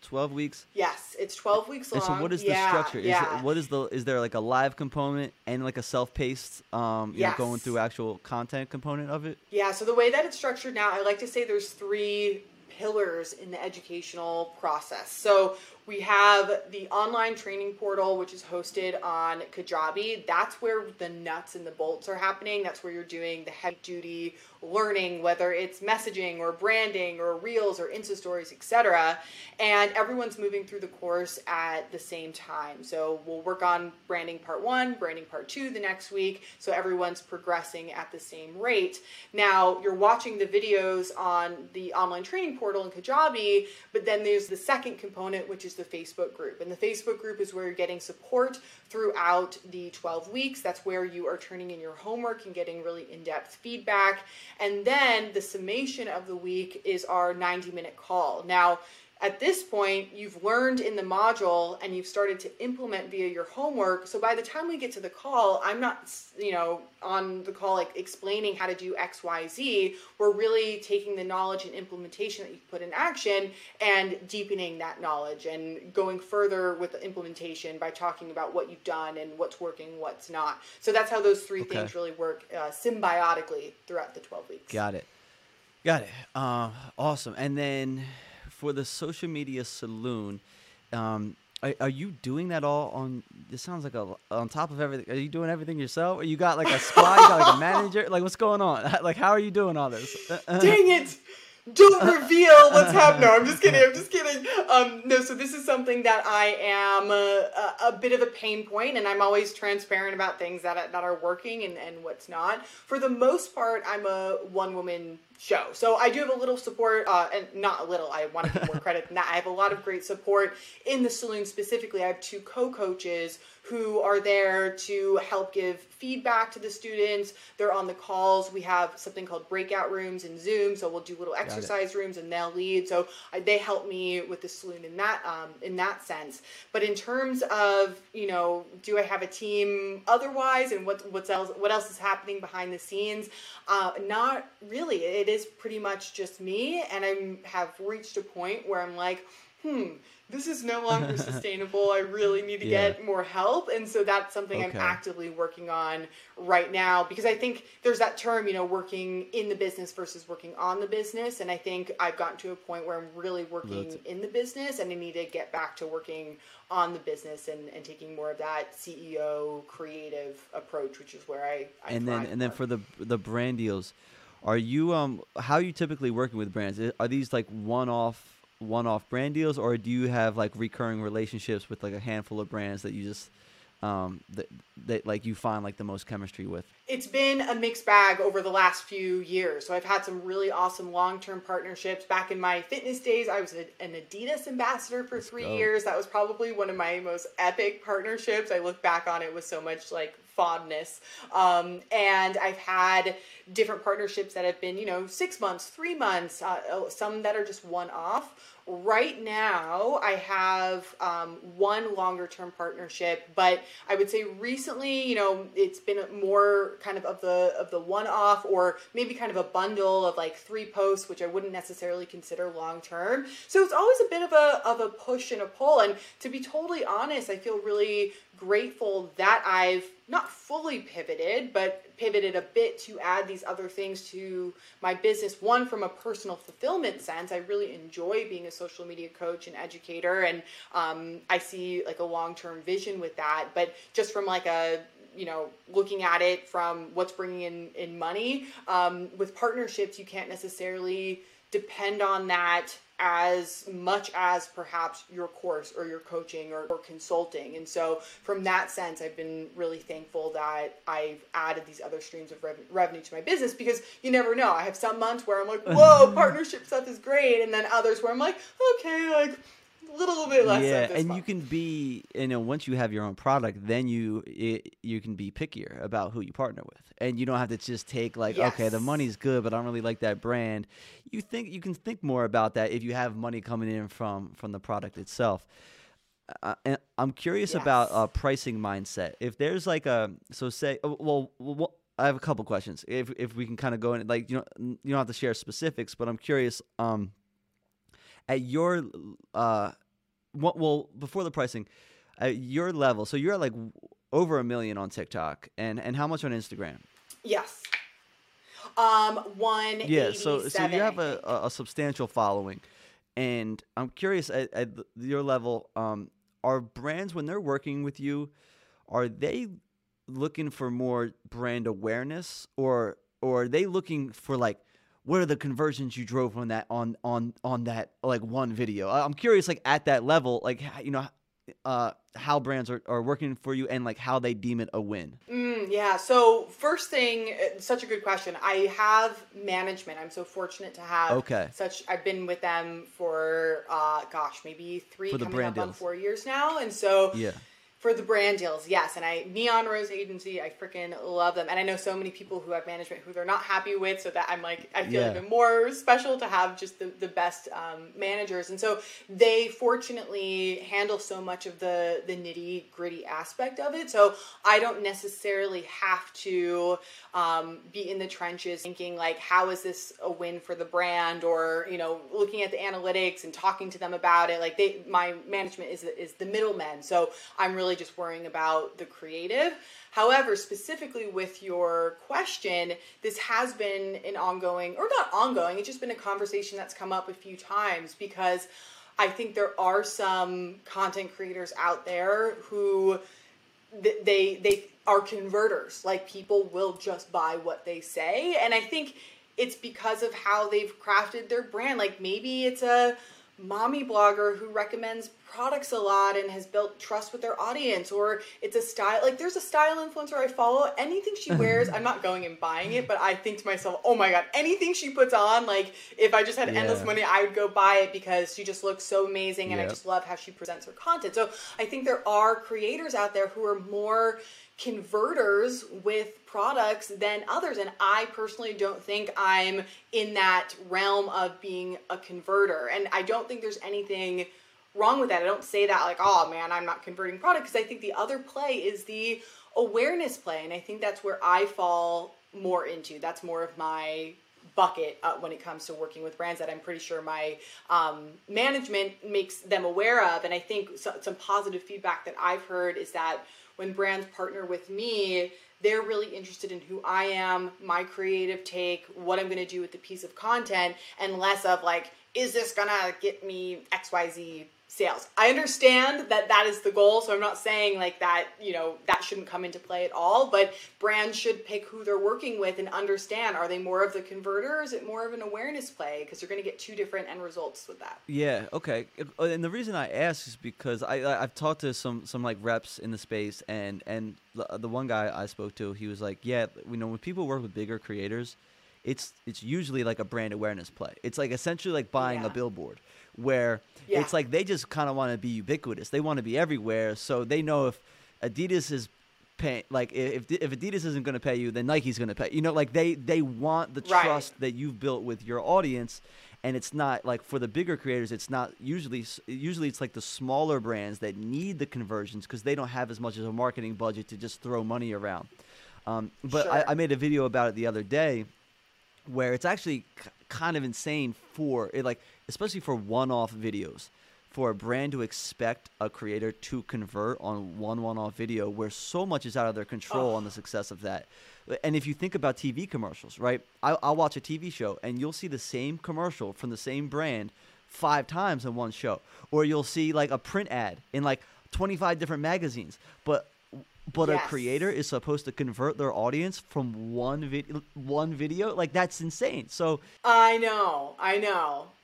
12 weeks. Yes, it's 12 weeks long. And so, what is the structure? Is there like a live component and like a self-paced, you know, going through actual content component of it? Yeah. So the way that it's structured now, I like to say there's 3 pillars in the educational process. So we have the online training portal, which is hosted on Kajabi. That's where the nuts and the bolts are happening. That's where you're doing the heavy duty learning, whether it's messaging or branding or reels or Insta stories, etc. And everyone's moving through the course at the same time. So we'll work on branding part 1, branding part 2 the next week. So everyone's progressing at the same rate. Now you're watching the videos on the online training portal in Kajabi, but then there's the second component, which is the Facebook group. And the Facebook group is where you're getting support throughout the 12 weeks. That's where you are turning in your homework and getting really in-depth feedback. And then the summation of the week is our 90-minute call. Now, at this point, you've learned in the module and you've started to implement via your homework. So by the time we get to the call, I'm not, you know, on the call like explaining how to do X, Y, Z. We're really taking the knowledge and implementation that you put in action and deepening that knowledge and going further with the implementation by talking about what you've done and what's working, what's not. So that's how those 3 things really work symbiotically throughout the 12 weeks. Got it. Awesome. And then for the Social Media Saloon, are you doing that all on? It sounds like on top of everything. Are you doing everything yourself? Or you got like a squad? You got like a manager? Like, what's going on? Like, how are you doing all this? Dang it! Don't reveal what's happening. No, I'm just kidding. I'm just kidding. No, so this is something that I am a bit of a pain point, and I'm always transparent about things that are working and what's not. For the most part, I'm a one-woman show. So I do have a little support, and not a little, I want to give more credit than that. I have a lot of great support in the saloon specifically. I have two co-coaches who are there to help give feedback to the students. They're on the calls. We have something called breakout rooms in Zoom. So we'll do little exercise rooms and they'll lead. So they help me with the saloon in that sense. But in terms of, you know, do I have a team otherwise and what else is happening behind the scenes? Not really. It is pretty much just me, and I have reached a point where I'm like, this is no longer sustainable. I really need to get more help. And so that's something I'm actively working on right now, because I think there's that term, you know, working in the business versus working on the business. And I think I've gotten to a point where I'm really working in the business, and I need to get back to working on the business and taking more of that CEO creative approach, which is where I and then for the brand deals, are you how are you typically working with brands? Are these like one-off brand deals, or do you have like recurring relationships with like a handful of brands that you just that like you find like the most chemistry with? It's been a mixed bag over the last few years. So I've had some really awesome long-term partnerships. Back in my fitness days, I was an Adidas ambassador for 3 years. That was probably one of my most epic partnerships. I look back on it with so much like fondness. And I've had different partnerships that have been, you know, 6 months, 3 months, some that are just one-off. Right now, I have one longer-term partnership, but I would say recently, you know, it's been more kind of the one-off, or maybe kind of a bundle of like 3 posts, which I wouldn't necessarily consider long-term. So it's always a bit of a push and a pull. And to be totally honest, I feel really grateful that I've not fully pivoted, but pivoted a bit to add these other things to my business. One, from a personal fulfillment sense, I really enjoy being a social media coach and educator, and I see like a long-term vision with that. But just from like a, you know, looking at it from what's bringing in money, with partnerships, you can't necessarily depend on that as much as perhaps your course or your coaching or consulting. And so from that sense, I've been really thankful that I've added these other streams of revenue to my business, because you never know. I have some months where I'm like, whoa, partnership stuff is great. And then others where I'm like, okay, like a little bit less. Yeah, and you can be, you know, once you have your own product, then you can be pickier about who you partner with, and you don't have to just take like, okay, the money's good, but I don't really like that brand. You can think more about that if you have money coming in from the product itself. And I'm curious about a pricing mindset. If there's like a, so say, well, I have a couple questions. If we can kind of go in, like, you don't have to share specifics, but I'm curious. At your, well, before the pricing, at your level, so you're at like over 1 million on TikTok, and how much on Instagram? Yes. 187. Yeah, so you have a substantial following, and I'm curious at your level, are brands, when they're working with you, are they looking for more brand awareness, or are they looking for like, what are the conversions you drove on that on that like one video? I'm curious, like at that level, like, you know, how brands are working for you and like how they deem it a win. Yeah. So first thing, such a good question. I have management. I'm so fortunate to have such, I've been with them for, gosh, maybe 4 years now. And so for the brand deals, and Neon Rose Agency, I freaking love them. And I know so many people who have management who they're not happy with, so that I'm like, I feel even more special to have just the best managers. And so they fortunately handle so much of the nitty gritty aspect of it. So I don't necessarily have to be in the trenches thinking like, how is this a win for the brand? Or, you know, looking at the analytics and talking to them about it. Like my management is the middleman. So I'm really really just worrying about the creative. However, specifically with your question, this has been an ongoing, or not ongoing, it's just been a conversation that's come up a few times, because I think there are some content creators out there who they are converters. Like, people will just buy what they say. And I think it's because of how they've crafted their brand. Like, maybe it's a mommy blogger who recommends products a lot and has built trust with their audience, or it's a style, like there's a style influencer I follow, anything she wears, I'm not going and buying it, but I think to myself, oh my God, anything she puts on, like if I just had endless money, I would go buy it because she just looks so amazing and I just love how she presents her content. So I think there are creators out there who are more converters with products than others. And I personally don't think I'm in that realm of being a converter. And I don't think there's anything wrong with that. I don't say that like, oh man, I'm not converting product, because I think the other play is the awareness play. And I think that's where I fall more into. That's more of my bucket when it comes to working with brands that I'm pretty sure my management makes them aware of. And I think some positive feedback that I've heard is that when brands partner with me, they're really interested in who I am, my creative take, what I'm going to do with the piece of content, and less of like, is this going to get me XYZ sales? I understand that that is the goal. So I'm not saying like that, you know, that shouldn't come into play at all, but brands should pick who they're working with and understand, are they more of the converter or is it more of an awareness play? Because you're going to get two different end results with that. Yeah. Okay. And the reason I ask is because I've talked to some like reps in the space, and the one guy I spoke to, he was like, yeah, you know, when people work with bigger creators, it's usually like a brand awareness play. It's like essentially like buying a billboard, where it's like they just kind of want to be ubiquitous. They want to be everywhere. So they know if Adidas is paying, like if Adidas isn't going to pay you, then Nike's going to pay. You know, like they want the trust that you've built with your audience. And it's not like for the bigger creators, it's not usually it's like the smaller brands that need the conversions because they don't have as much as a marketing budget to just throw money around. But I made a video about it the other day, where it's actually kind of insane for it, like especially for one-off videos, for a brand to expect a creator to convert on one-off video, where so much is out of their control on the success of that. And if you think about TV commercials, right? I'll watch a TV show and you'll see the same commercial from the same brand 5 times in one show, or you'll see like a print ad in like 25 different magazines, but a creator is supposed to convert their audience from one video. Like, that's insane. So I know.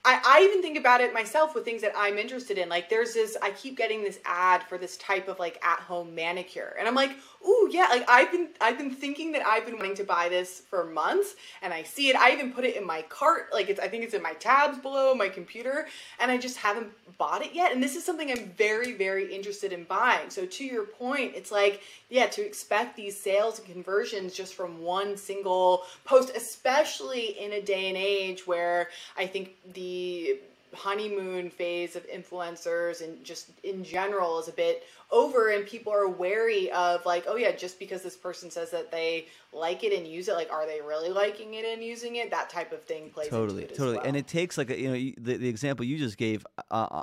I even think about it myself with things that I'm interested in. Like, there's this, I keep getting this ad for this type of like at-home manicure, and I'm like, ooh, yeah. Like I've been thinking that I've been wanting to buy this for months, and I see it. I even put it in my cart. Like I think it's in my tabs below my computer, and I just haven't bought it yet. And this is something I'm very, very interested in buying. So to your point, it's like, yeah, to expect these sales and conversions just from one single post, especially in a day and age where I think the honeymoon phase of influencers and just in general is a bit over, and people are wary of like, oh yeah, just because this person says that they like it and use it, like, are they really liking it and using it? That type of thing plays into it as well. And it takes like a, you know, the example you just gave,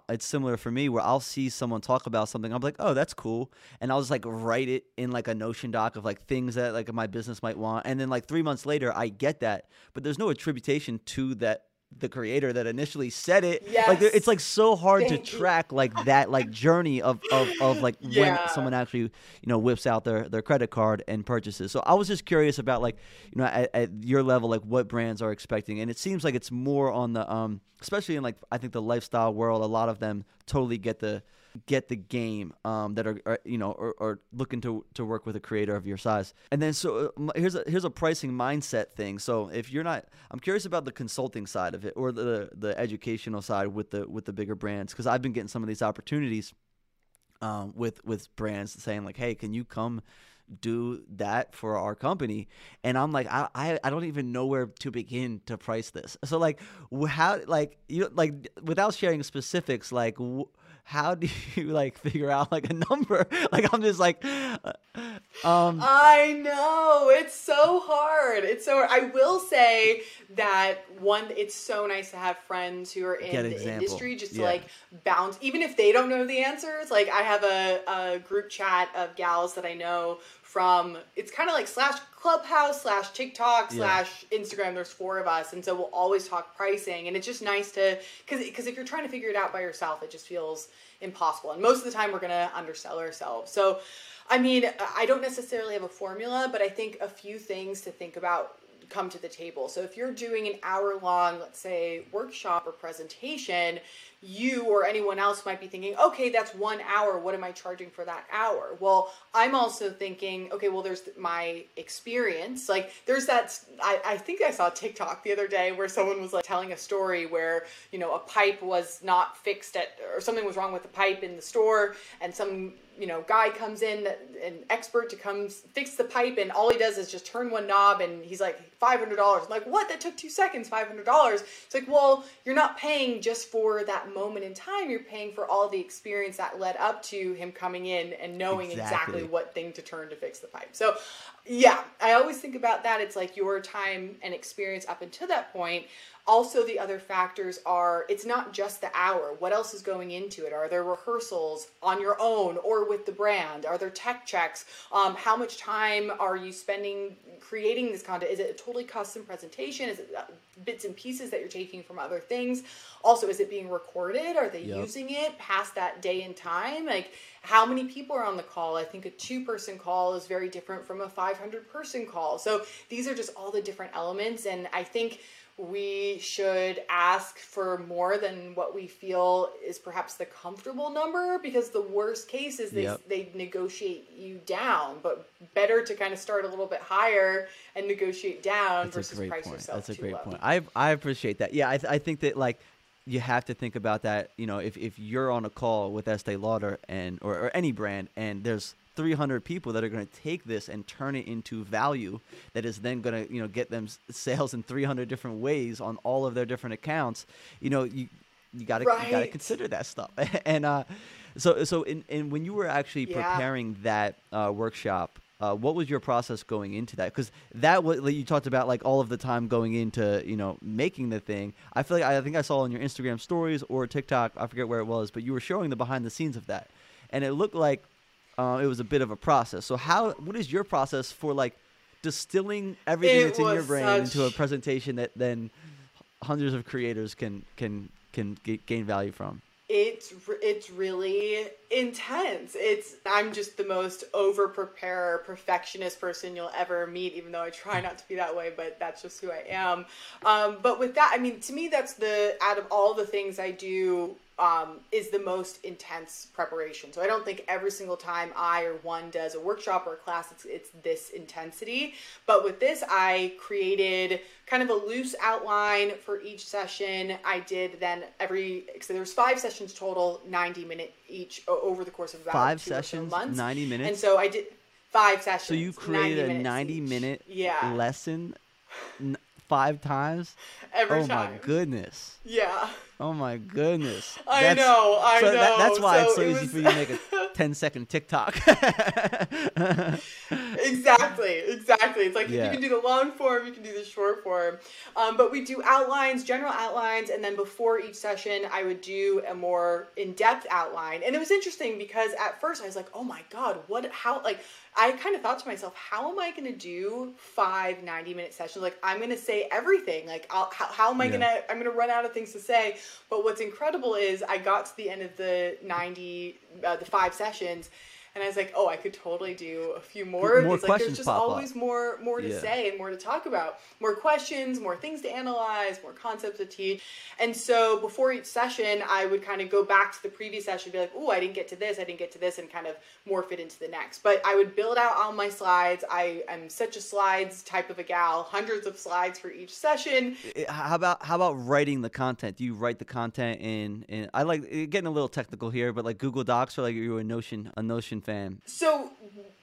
it's similar for me, where I'll see someone talk about something, I'm like, oh, that's cool, and I'll just like write it in like a Notion doc of like things that like my business might want, and then like 3 months later I get that, but there's no attribution to that the creator that initially said it. Like it's like so hard to track like that like journey of like when someone actually, you know, whips out their credit card and purchases. So I was just curious about like, you know, at your level, like what brands are expecting, and it seems like it's more on the especially in like, I think the lifestyle world, a lot of them totally get the game, that are you know, or looking to work with a creator of your size. And then so here's a pricing mindset thing. So if you're not, I'm curious about the consulting side of it, or the educational side with the bigger brands, because I've been getting some of these opportunities with brands saying like, hey, can you come do that for our company? And I'm like, I don't even know where to begin to price this. So like, how, like, you, like, without sharing specifics, like how do you like figure out like a number? Like, I'm just like, I know, it's so hard. It's so hard. I will say that one, it's so nice to have friends who are in the industry just to like bounce, even if they don't know the answers. Like I have a group chat of gals that I know from, it's kind of like /Clubhouse/TikTok /Instagram. There's four of us. And so we'll always talk pricing, and it's just nice to, cause if you're trying to figure it out by yourself, it just feels impossible. And most of the time we're going to undersell ourselves. So, I mean, I don't necessarily have a formula, but I think a few things to think about come to the table. So if you're doing an hour-long, let's say, workshop or presentation, you or anyone else might be thinking, okay, that's 1 hour. What am I charging for that hour? Well, I'm also thinking, okay, well, there's my experience. Like there's that, I think I saw TikTok the other day where someone was like telling a story where, you know, a pipe was not fixed at, or something was wrong with the pipe in the store, and some, you know, guy comes in, an expert to come fix the pipe, and all he does is just turn one knob, and he's like, $500. I'm like, what? That took 2 seconds, $500. It's like, well, you're not paying just for that moment in time. You're paying for all the experience that led up to him coming in and knowing exactly what thing to turn to fix the pipe. So yeah, I always think about that. It's like your time and experience up until that point. Also, the other factors are, it's not just the hour. What else is going into it? Are there rehearsals on your own or with the brand? Are there tech checks? How much time are you spending creating this content? Is it a totally custom presentation? Is it bits and pieces that you're taking from other things? Also, is it being recorded? Are they using it past that day and time? Like, how many people are on the call? I think a 2-person call is very different from a 500-person call. So these are just all the different elements. And I think we should ask for more than what we feel is perhaps the comfortable number, because the worst case is they negotiate you down, but better to kind of start a little bit higher and negotiate down versus price yourself too low. That's a great point. I appreciate that. Yeah, I think that like you have to think about that. You know, if you're on a call with Estée Lauder and or any brand, and there's 300 people that are going to take this and turn it into value that is then going to, you know, get them sales in 300 different ways on all of their different accounts. You know, you got to consider that stuff. And so when you were actually preparing that workshop, what was your process going into that? Because that was, you talked about like all of the time going into, you know, making the thing. I feel like I think I saw on your Instagram stories or TikTok, I forget where it was, but you were showing the behind the scenes of that, and it looked like it was a bit of a process. So what is your process for like distilling everything that's in your brain into a presentation that then hundreds of creators can gain value from? It's really intense. I'm just the most over-preparer, perfectionist person you'll ever meet, even though I try not to be that way, but that's just who I am. But with that, I mean, to me, that's out of all the things I do, is the most intense preparation. So I don't think every single time I or one does a workshop or a class, it's this intensity. But with this, I created kind of a loose outline for each session. I did then so there's 5 sessions total, 90 minutes each over the course of about 2 months. 90 minutes? And so I did 5 sessions. So you created a 90-minute lesson 5 times? Every time. Oh my goodness. Yeah. Oh my goodness. I know. That's why it's so easy for you to make a 10-second TikTok. Exactly. It's like you can do the long form, you can do the short form. But we do outlines, general outlines, and then before each session, I would do a more in-depth outline. And it was interesting because at first I was like, oh my God, I kind of thought to myself, how am I going to do 5 90-minute sessions? Like, I'm going to say everything. Like, how am I going to, I'm going to run out of things to say. But what's incredible is I got to the end of the 5 sessions, and I was like, oh, I could totally do a few more. More questions. Like, there's just always more to say and more to talk about. More questions, more things to analyze, more concepts to teach. And so before each session, I would kind of go back to the previous session and be like, oh, I didn't get to this, and kind of morph it into the next. But I would build out all my slides. I am such a slides type of a gal, hundreds of slides for each session. How about writing the content? Do you write the content in I like getting a little technical here, but like Google Docs, or like you're a Notion fan? So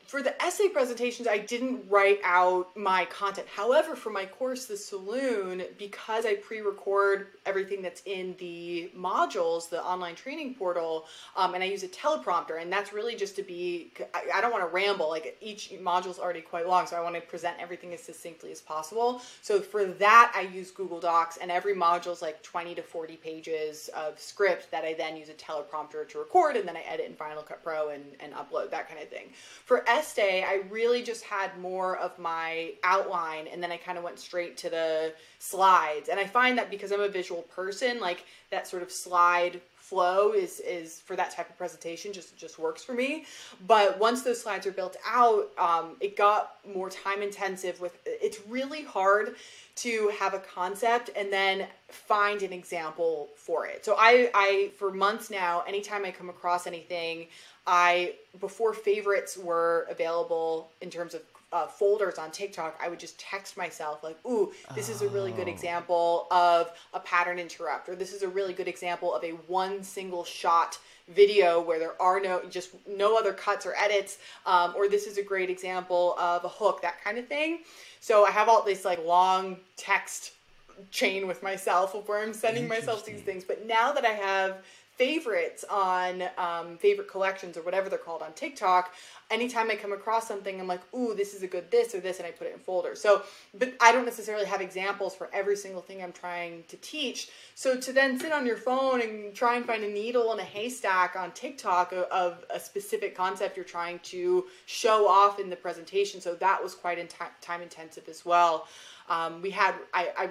For the essay presentations, I didn't write out my content. However, for my course, The Saloon, because I pre-record everything that's in the modules, the online training portal, and I use a teleprompter, and that's really just to be, I don't want to ramble, like each module's already quite long, so I want to present everything as succinctly as possible. So for that, I use Google Docs, and every module's like 20 to 40 pages of script that I then use a teleprompter to record, and then I edit in Final Cut Pro and upload, that kind of thing. For essay, I really just had more of my outline, and then I kind of went straight to the slides. And I find that because I'm a visual person, like that sort of slide flow is for that type of presentation just works for me. But once those slides are built out, it got more time intensive. It's really hard to have a concept and then find an example for it. So I for months now, anytime I come across anything, before favorites were available in terms of folders on TikTok, I would just text myself like, ooh, this is a really good example of a pattern interrupt, or this is a really good example of a one single shot video where there are no other cuts or edits, or this is a great example of a hook, that kind of thing. So I have all this like long text chain with myself of where I'm sending myself these things. But now that I have favorites on favorite collections or whatever they're called on TikTok, anytime I come across something, I'm like, ooh, this is a good this or this, and I put it in folders. So, but I don't necessarily have examples for every single thing I'm trying to teach. So to then sit on your phone and try and find a needle in a haystack on TikTok of a specific concept you're trying to show off in the presentation. So that was quite time intensive as well. I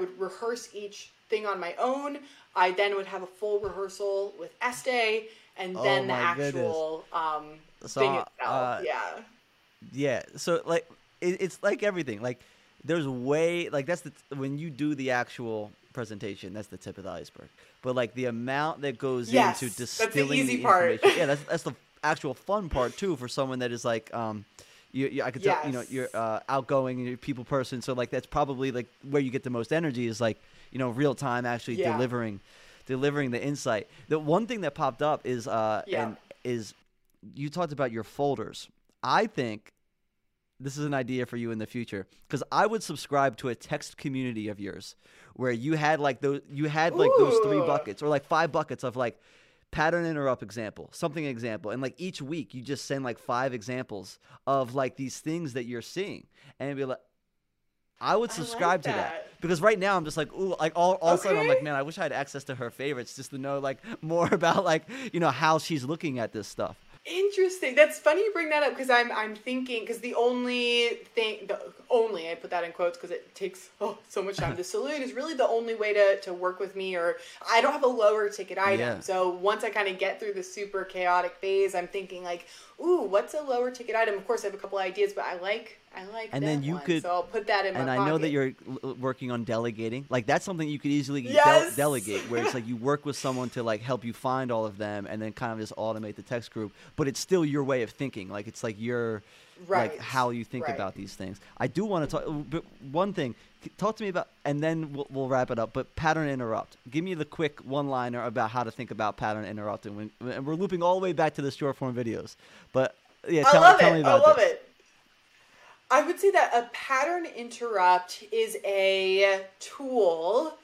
would rehearse each thing on my own. I then would have a full rehearsal with Estée, and then the actual thing itself. Yeah. So like it's like everything. Like there's way like that's when you do the actual presentation, that's the tip of the iceberg. But like the amount that goes into distilling the easy part. Yeah, that's the actual fun part too for someone that is like I could tell, you know, you're outgoing and you're a people person. So like that's probably like where you get the most energy is like, you know, real time actually delivering the insight. The one thing that popped up is is you talked about your folders. I think this is an idea for you in the future, because I would subscribe to a text community of yours where you had like those three buckets or like five buckets of like pattern interrupt example, something example, and like each week you just send like five examples of like these things that you're seeing, and be like, I would subscribe to that. Because right now I'm just like, ooh, like all of a sudden I'm like, man, I wish I had access to her favorites just to know like more about like, you know, how she's looking at this stuff. Interesting. That's funny you bring that up, because I'm thinking, because the only I put that in quotes because it takes so much time. The Saloon is really the only way to work with me, or I don't have a lower ticket item. Yeah. So once I kind of get through the super chaotic phase, I'm thinking like, ooh, what's a lower ticket item? Of course, I have a couple ideas, but I like and that then you one, could, so I'll put that in my pocket. And I know that you're working on delegating. Like that's something you could easily delegate, where it's like you work with someone to like help you find all of them and then kind of just automate the text group. But it's still your way of thinking. Like it's like your like how you think about these things. I do want to talk, but one thing, talk to me about, and then we'll wrap it up. But pattern interrupt. Give me the quick one-liner about how to think about pattern interrupt, and we're looping all the way back to the short-form videos. But yeah, tell me about this. I love it. I would say that a pattern interrupt is a tool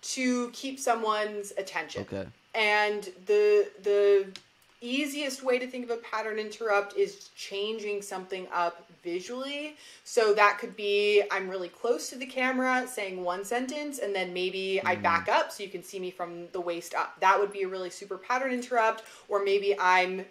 to keep someone's attention. Okay. And the easiest way to think of a pattern interrupt is changing something up visually. So that could be, I'm really close to the camera saying one sentence, and then maybe I back up so you can see me from the waist up. That would be a really super pattern interrupt. Or maybe I'm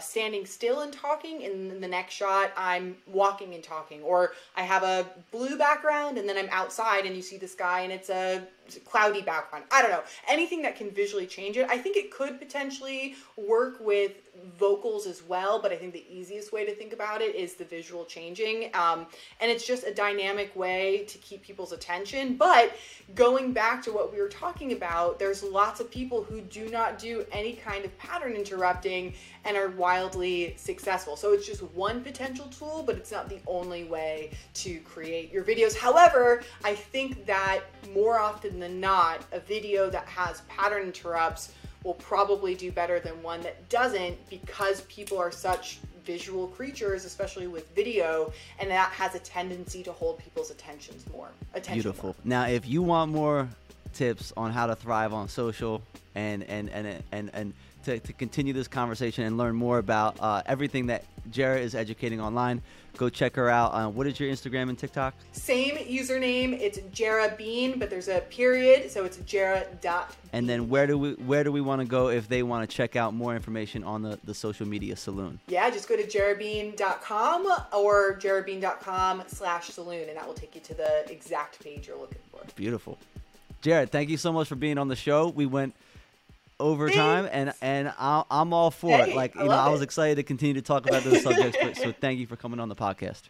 standing still and talking, and in the next shot I'm walking and talking, or I have a blue background and then I'm outside and you see the sky and it's a cloudy background. I don't know, anything that can visually change it. I think it could potentially work with vocals as well, but I think the easiest way to think about it is the visual changing, and it's just a dynamic way to keep people's attention. But going back to what we were talking about, there's lots of people who do not do any kind of pattern interrupting and are wildly successful. So it's just one potential tool, but it's not the only way to create your videos. However, I think that more often than not, a video that has pattern interrupts will probably do better than one that doesn't, because people are such visual creatures, especially with video, and that has a tendency to hold people's attentions more. Beautiful. More. Now, if you want more tips on how to thrive on social and to continue this conversation and learn more about everything that Jara is educating online, go check her out. What is your Instagram and TikTok? Same username. It's Jared Bean, but there's a period, so it's Jared.Bean. And then where do we want to go if they want to check out more information on the Social Media Saloon? Yeah, just go to jaredbean.com or jaredbean.com/saloon, and that will take you to the exact page you're looking for. Beautiful. Jared, thank you so much for being on the show. We went overtime, and I'm all for it. Like, you know, I was excited to continue to talk about those subjects, but so thank you for coming on the podcast.